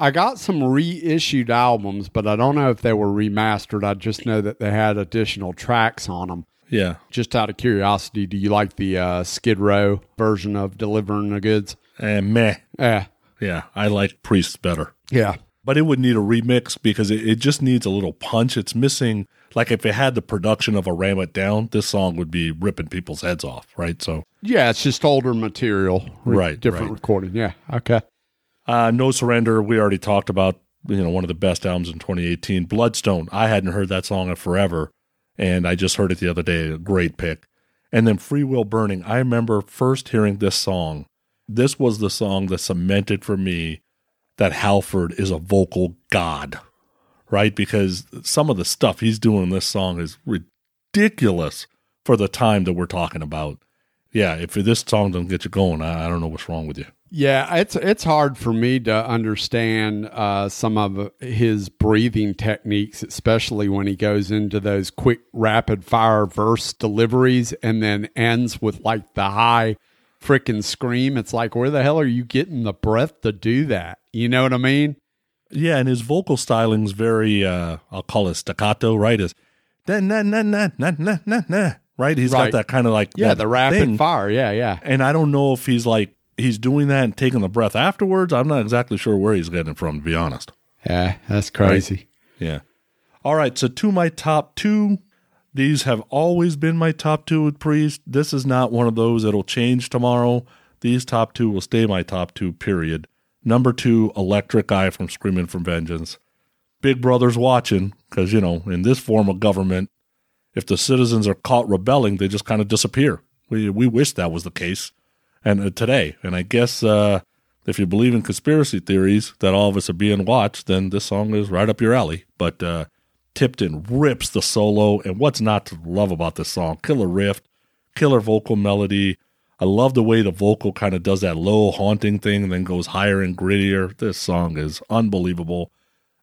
I got some reissued albums, but I don't know if they were remastered. I just know that they had additional tracks on them. Yeah. Just out of curiosity, do you like the Skid Row version of Delivering the Goods? Meh. Yeah, I like Priests better. Yeah. But it would need a remix because it just needs a little punch. It's missing, like if it had the production of a Ram It Down, this song would be ripping people's heads off, right? So yeah, it's just older material. Different recording, yeah. Okay. No Surrender, we already talked about, one of the best albums in 2018. Bloodstone, I hadn't heard that song in forever, and I just heard it the other day, a great pick. And then Free Will Burning, I remember first hearing this song. This was the song that cemented for me that Halford is a vocal god, right? Because some of the stuff he's doing in this song is ridiculous for the time that we're talking about. Yeah, if this song doesn't get you going, I don't know what's wrong with you. Yeah, it's hard for me to understand some of his breathing techniques, especially when he goes into those quick, rapid-fire verse deliveries and then ends with like the high freaking scream. It's like, where the hell are you getting the breath to do that? You know what I mean? Yeah, and his vocal styling is very, I'll call it staccato, right? Is na na na na na na na na, right? He's got that kind of like the rapid thing. Fire, yeah. And I don't know if he's like he's doing that and taking the breath afterwards. I'm not exactly sure where he's getting it from, to be honest. Yeah, that's crazy. Right? Yeah. All right, so to my top 2. These have always been my top 2 with Priest. This is not one of those that'll change tomorrow. These top 2 will stay my top 2, period. Number 2, Electric Eye from Screaming for Vengeance. Big Brother's watching, because, in this form of government, if the citizens are caught rebelling, they just kind of disappear. We wish that was the case today. And I guess if you believe in conspiracy theories that all of us are being watched, then this song is right up your alley. But Tipton rips the solo, and what's not to love about this song? Killer riff, killer vocal melody. I love the way the vocal kind of does that low haunting thing and then goes higher and grittier. This song is unbelievable.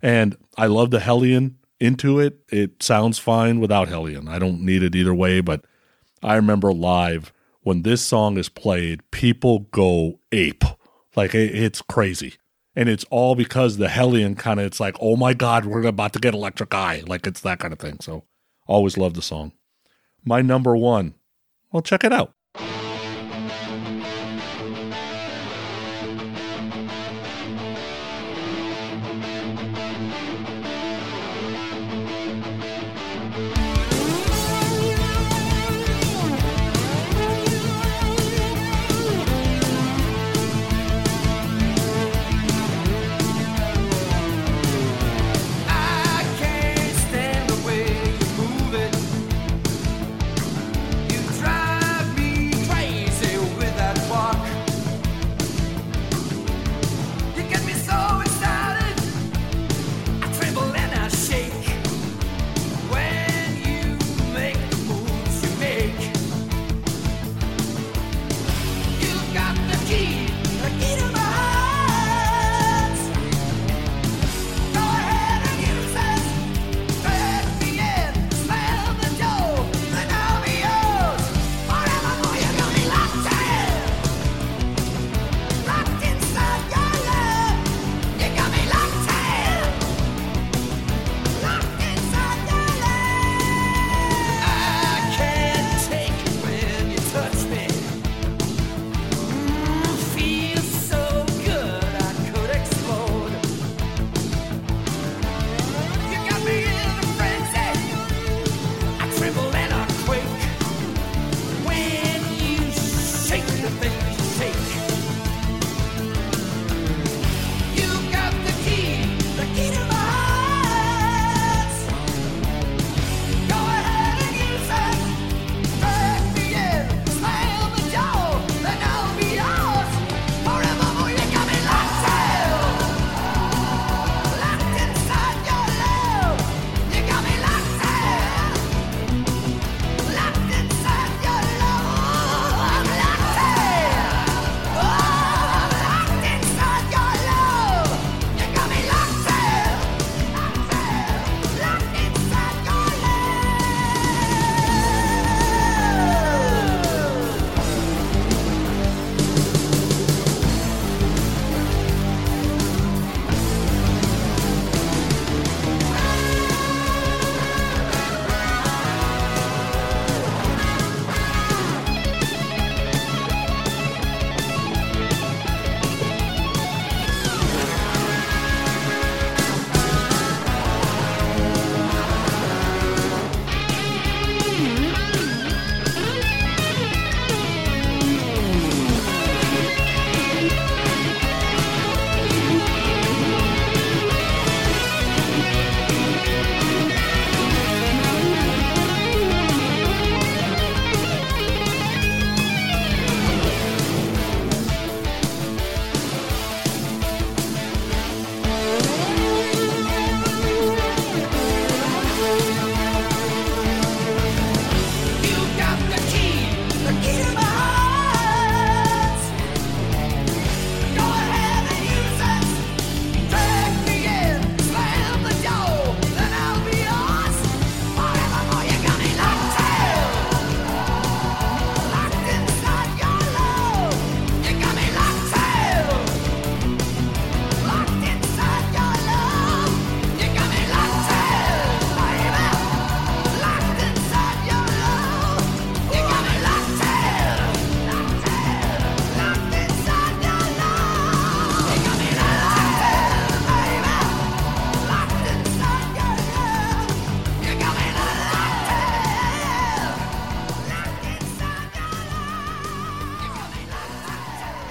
And I love the Hellion into it. It sounds fine without Hellion. I don't need it either way, but I remember live when this song is played, people go ape. Like, it's crazy. And it's all because the Hellion kind of, it's like, oh my God, we're about to get Electric Eye. Like, it's that kind of thing. So always love the song. My number one. Well, check it out.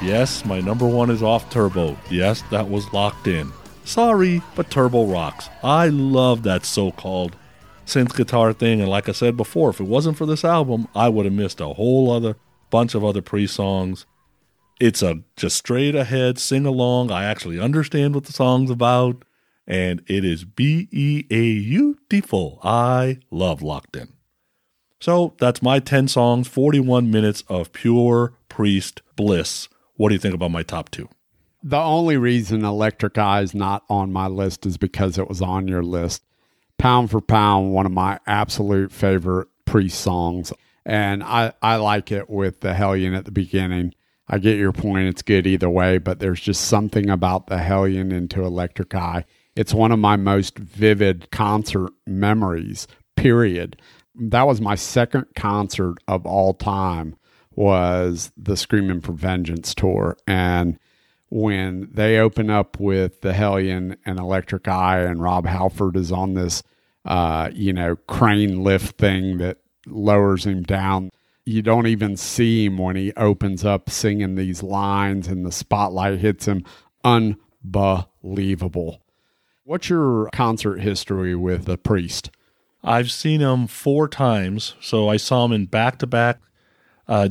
Yes, my number one is off Turbo. Yes, that was Locked In. Sorry, but Turbo rocks. I love that so-called synth guitar thing. And like I said before, if it wasn't for this album, I would have missed a whole other bunch of other pre-songs. It's a just straight ahead sing-along. I actually understand what the song's about. And it is beautiful. I love Locked In. So that's my 10 songs, 41 minutes of pure Priest bliss. What do you think about my top two? The only reason Electric Eye is not on my list is because it was on your list. Pound for pound, one of my absolute favorite Priest songs. And I like it with the Hellion at the beginning. I get your point. It's good either way, but there's just something about the Hellion into Electric Eye. It's one of my most vivid concert memories, period. That was my second concert of all time, was the Screaming for Vengeance tour. And when they open up with the Hellion and Electric Eye, and Rob Halford is on this, crane lift thing that lowers him down. You don't even see him when he opens up singing these lines and the spotlight hits him. Unbelievable. What's your concert history with the Priest? I've seen him 4 times. So I saw him in back-to-back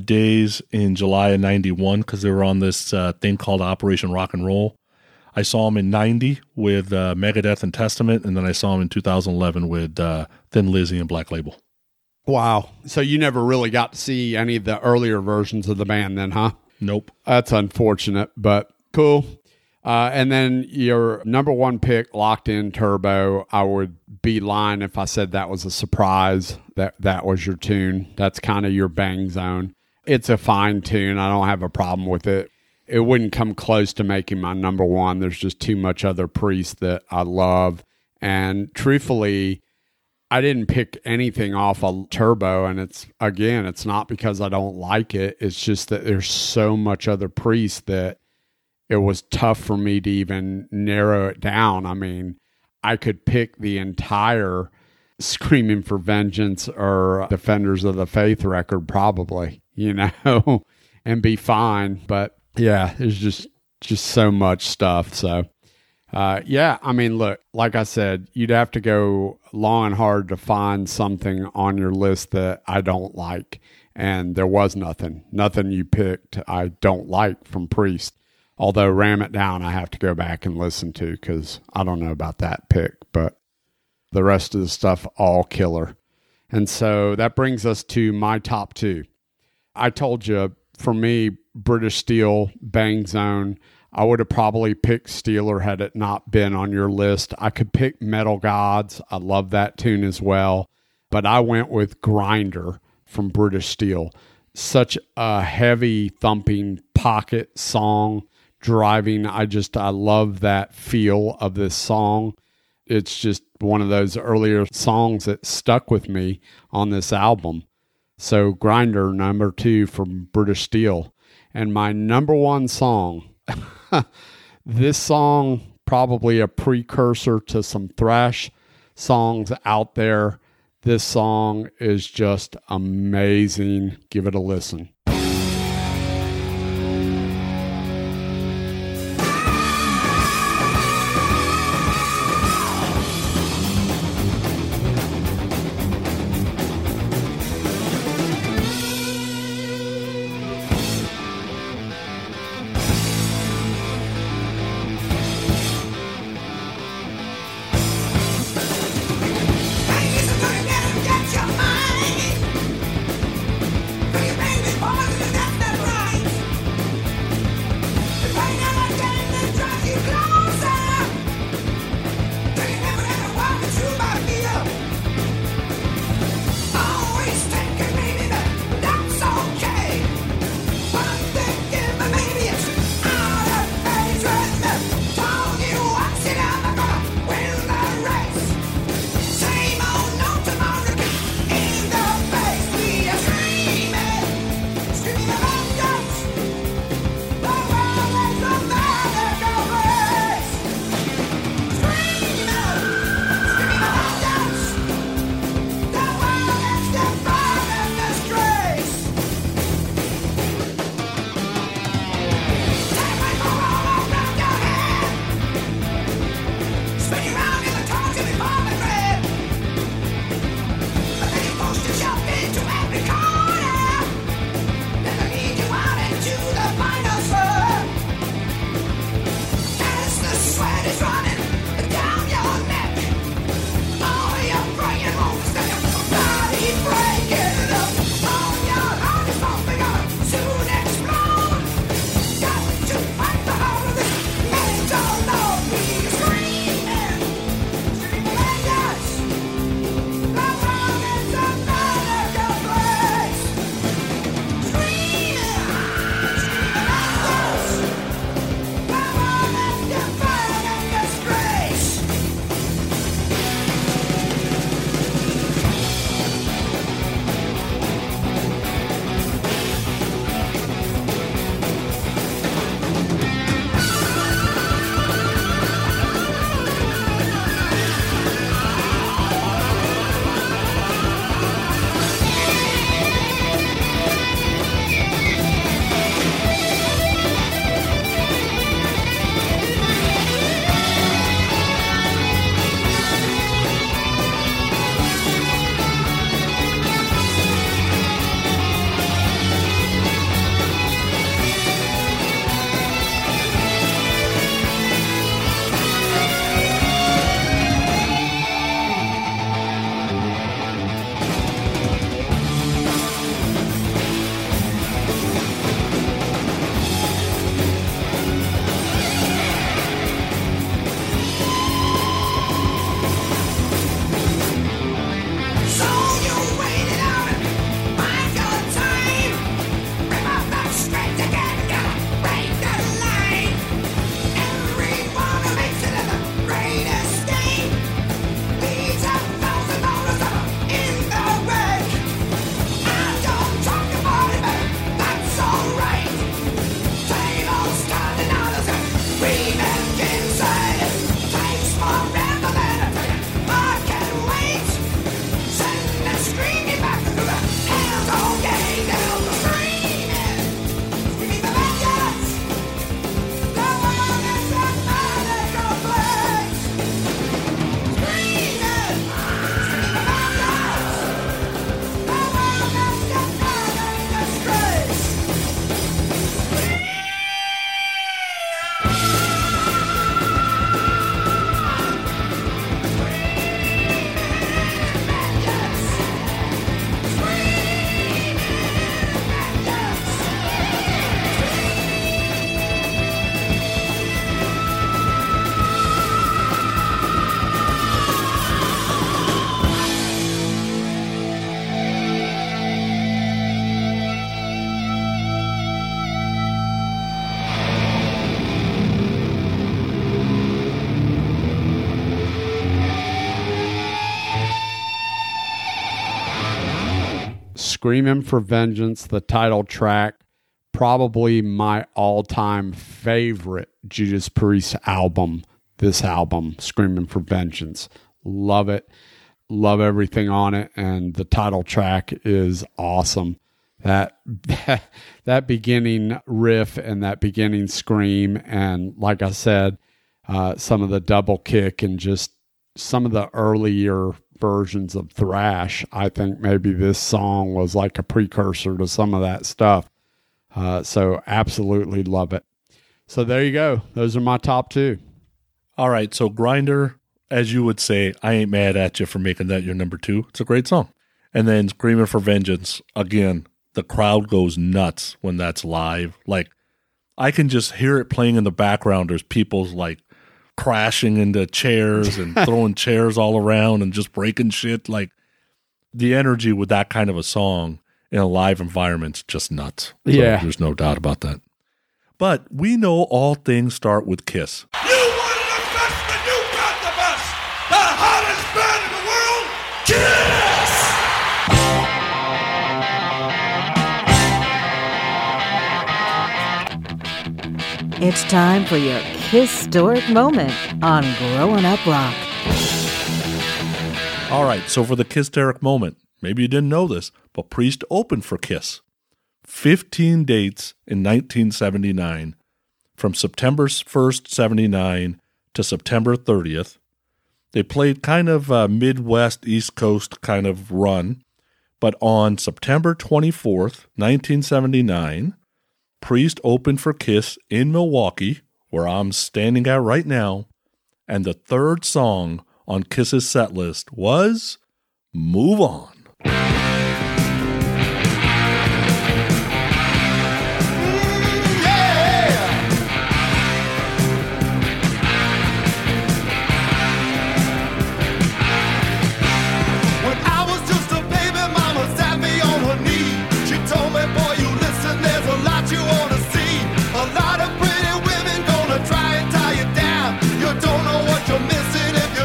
days in July of 91 because they were on this thing called Operation Rock and Roll. I saw him in 90 with Megadeth and Testament, and then I saw him in 2011 with Thin Lizzy and Black Label. Wow. So you never really got to see any of the earlier versions of the band then, huh? Nope. That's unfortunate, but cool. And then your number one pick, Locked In Turbo. I would be lying if I said that was a surprise, that was your tune. That's kind of your bang zone. It's a fine tune. I don't have a problem with it. It wouldn't come close to making my number one. There's just too much other Priest that I love. And truthfully, I didn't pick anything off of Turbo, and it's not because I don't like it. It's just that there's so much other Priest that it was tough for me to even narrow it down. I mean, I could pick the entire Screaming for Vengeance or Defenders of the Faith record probably, and be fine. But yeah, there's just so much stuff. So look, like I said, you'd have to go long and hard to find something on your list that I don't like. And there was nothing you picked I don't like from Priest. Although Ram It Down, I have to go back and listen to because I don't know about that pick, but the rest of the stuff, all killer. And so that brings us to my top 2. I told you, for me, British Steel, bang zone. I would have probably picked Steeler had it not been on your list. I could pick Metal Gods. I love that tune as well. But I went with Grinder from British Steel. Such a heavy, thumping pocket song, driving. I love that feel of this song. It's just one of those earlier songs that stuck with me on this album. So Grinder, number 2 from British Steel. And my number 1 song... This song, probably a precursor to some thrash songs out there. This song is just amazing. Give it a listen. Screaming for Vengeance, the title track, probably my all-time favorite Judas Priest album, this album, Screaming for Vengeance. Love it. Love everything on it, and the title track is awesome. That beginning riff and that beginning scream, and like I said, some of the double kick and just some of the earlier versions of thrash. I think maybe this song was like a precursor to some of that stuff. So absolutely love it. So there you go. Those are my top two. All right. So Grinder, as you would say, I ain't mad at you for making that your number two. It's a great song. And then Screaming for Vengeance, again, the crowd goes nuts when that's live. Like, I can just hear it playing in the background. There's people like crashing into chairs and throwing chairs all around and just breaking shit. Like, the energy with that kind of a song in a live environment's just nuts. So yeah. There's no doubt about that. But we know all things start with Kiss. You wanted the best, but you got the best. The hottest band in the world, Kiss! It's time for your historic moment on Growing Up Rock. All right, so for the Kissteric moment, maybe you didn't know this, but Priest opened for Kiss. 15 dates in 1979, from September 1st, 79 to September 30th. They played kind of a Midwest, East Coast kind of run, but on September 24th, 1979... Priest opened for Kiss in Milwaukee, where I'm standing at right now, and the third song on Kiss's set list was Move On.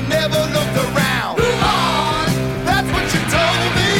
Never looked around. Move on. That's what you told me.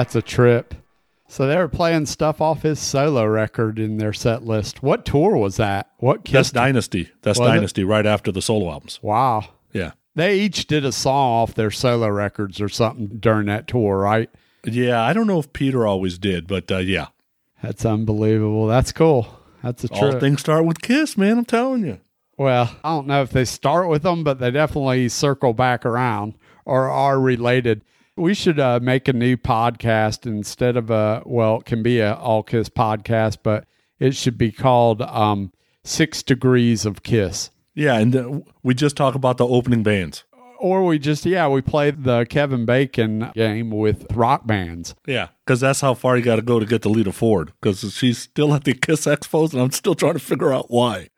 That's a trip. So they were playing stuff off his solo record in their set list. What tour was that? What? That's Dynasty. That's Dynasty right after the solo albums. Wow. Yeah. They each did a song off their solo records or something during that tour, right? Yeah. I don't know if Peter always did, but yeah. That's unbelievable. That's cool. That's a trip. All things start with Kiss, man. I'm telling you. Well, I don't know if they start with them, but they definitely circle back around or are related. We should make a new podcast instead of it can be an All Kiss podcast, but it should be called 6 Degrees of Kiss. Yeah, and we just talk about the opening bands. Or we play the Kevin Bacon game with rock bands. Yeah, because that's how far you got to go to get to Lita Ford, because she's still at the Kiss Expos, and I'm still trying to figure out why.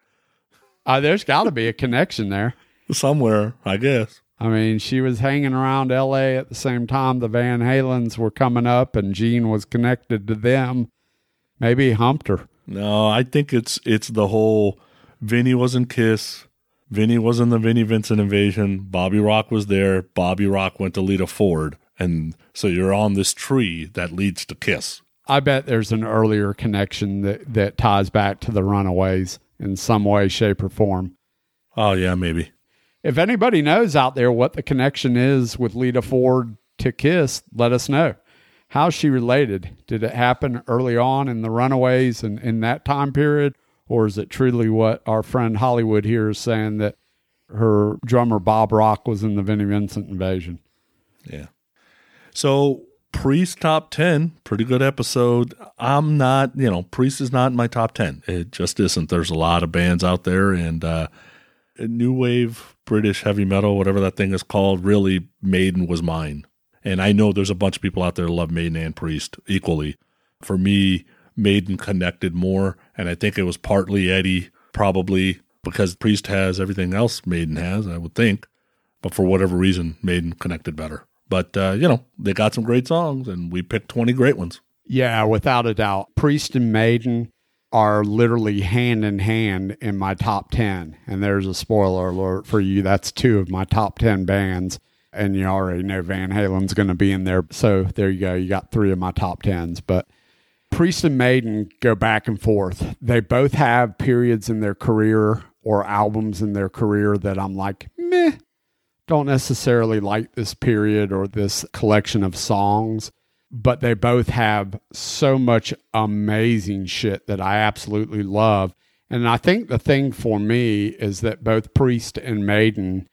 There's got to be a connection there. Somewhere, I guess. I mean, she was hanging around L.A. at the same time the Van Halens were coming up, and Gene was connected to them. Maybe he humped her. No, I think it's the whole Vinnie was in Kiss, Vinnie was in the Vinnie Vincent Invasion, Bobby Rock was there, Bobby Rock went to Lita Ford, and so you're on this tree that leads to Kiss. I bet there's an earlier connection that ties back to the Runaways in some way, shape, or form. Oh, yeah, maybe. If anybody knows out there what the connection is with Lita Ford to Kiss, let us know. How is she related? Did it happen early on in the Runaways and in that time period? Or is it truly what our friend Hollywood here is saying, that her drummer Bob Rock was in the Vinnie Vincent Invasion? Yeah. So Priest top 10, pretty good episode. I'm not, Priest is not in my top 10. It just isn't. There's a lot of bands out there, and new wave British heavy metal, whatever that thing is called, really Maiden was mine. And I know there's a bunch of people out there that love Maiden and Priest equally. For me, Maiden connected more, and I think it was partly Eddie, probably, because Priest has everything else Maiden has, I would think. But for whatever reason, Maiden connected better. But, they got some great songs, and we picked 20 great ones. Yeah, without a doubt. Priest and Maiden are literally hand in hand in my top 10. And there's a spoiler alert for you. That's two of my top 10 bands. And you already know Van Halen's going to be in there. So there you go. You got three of my top 10s. But Priest and Maiden go back and forth. They both have periods in their career or albums in their career that I'm like, meh, don't necessarily like this period or this collection of songs. But they both have so much amazing shit that I absolutely love. And I think the thing for me is that both Priest and Maiden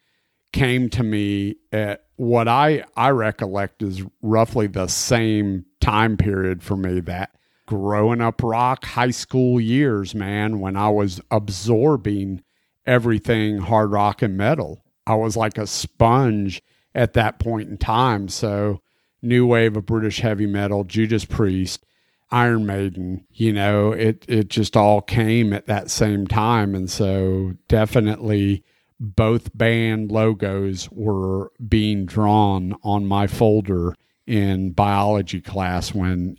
came to me at what I recollect is roughly the same time period for me, that growing up rock high school years, man, when I was absorbing everything hard rock and metal. I was like a sponge at that point in time. So new wave of British heavy metal, Judas Priest, Iron Maiden, it just all came at that same time. And so definitely both band logos were being drawn on my folder in biology class when,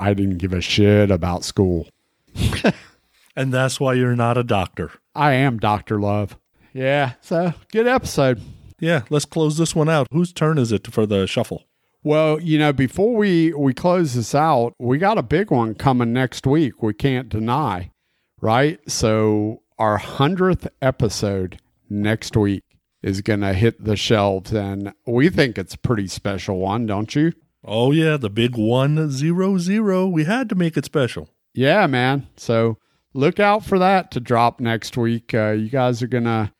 I didn't give a shit about school. And that's why you're not a doctor. I am Dr. Love. Yeah, so good episode. Yeah, let's close this one out. Whose turn is it for the shuffle? Well, before we close this out, we got a big one coming next week. We can't deny, right? So our 100th episode next week is going to hit the shelves, and we think it's a pretty special one, don't you? Oh, yeah, the big 100. We had to make it special. Yeah, man. So look out for that to drop next week. You guys are going to...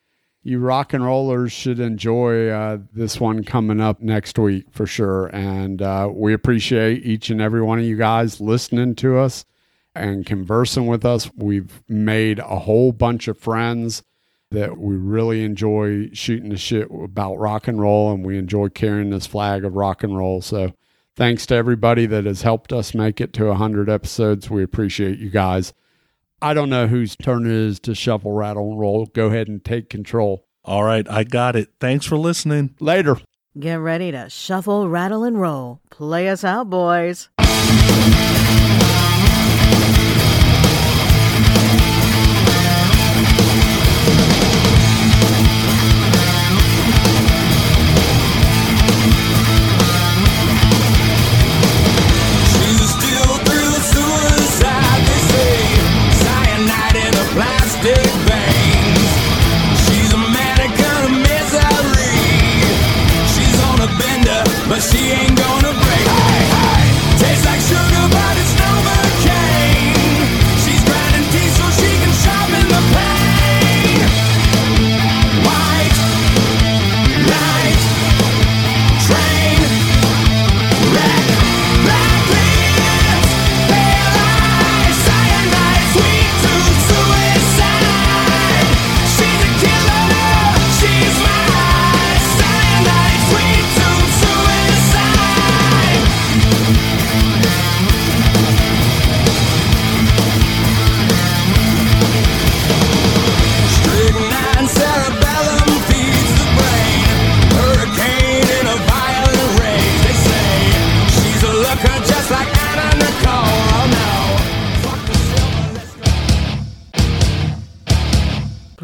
You rock and rollers should enjoy this one coming up next week for sure. And we appreciate each and every one of you guys listening to us and conversing with us. We've made a whole bunch of friends that we really enjoy shooting the shit about rock and roll, and we enjoy carrying this flag of rock and roll. So thanks to everybody that has helped us make it to 100 episodes. We appreciate you guys. I don't know whose turn it is to shuffle, rattle, and roll. Go ahead and take control. All right, I got it. Thanks for listening. Later. Get ready to shuffle, rattle, and roll. Play us out, boys.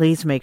Please make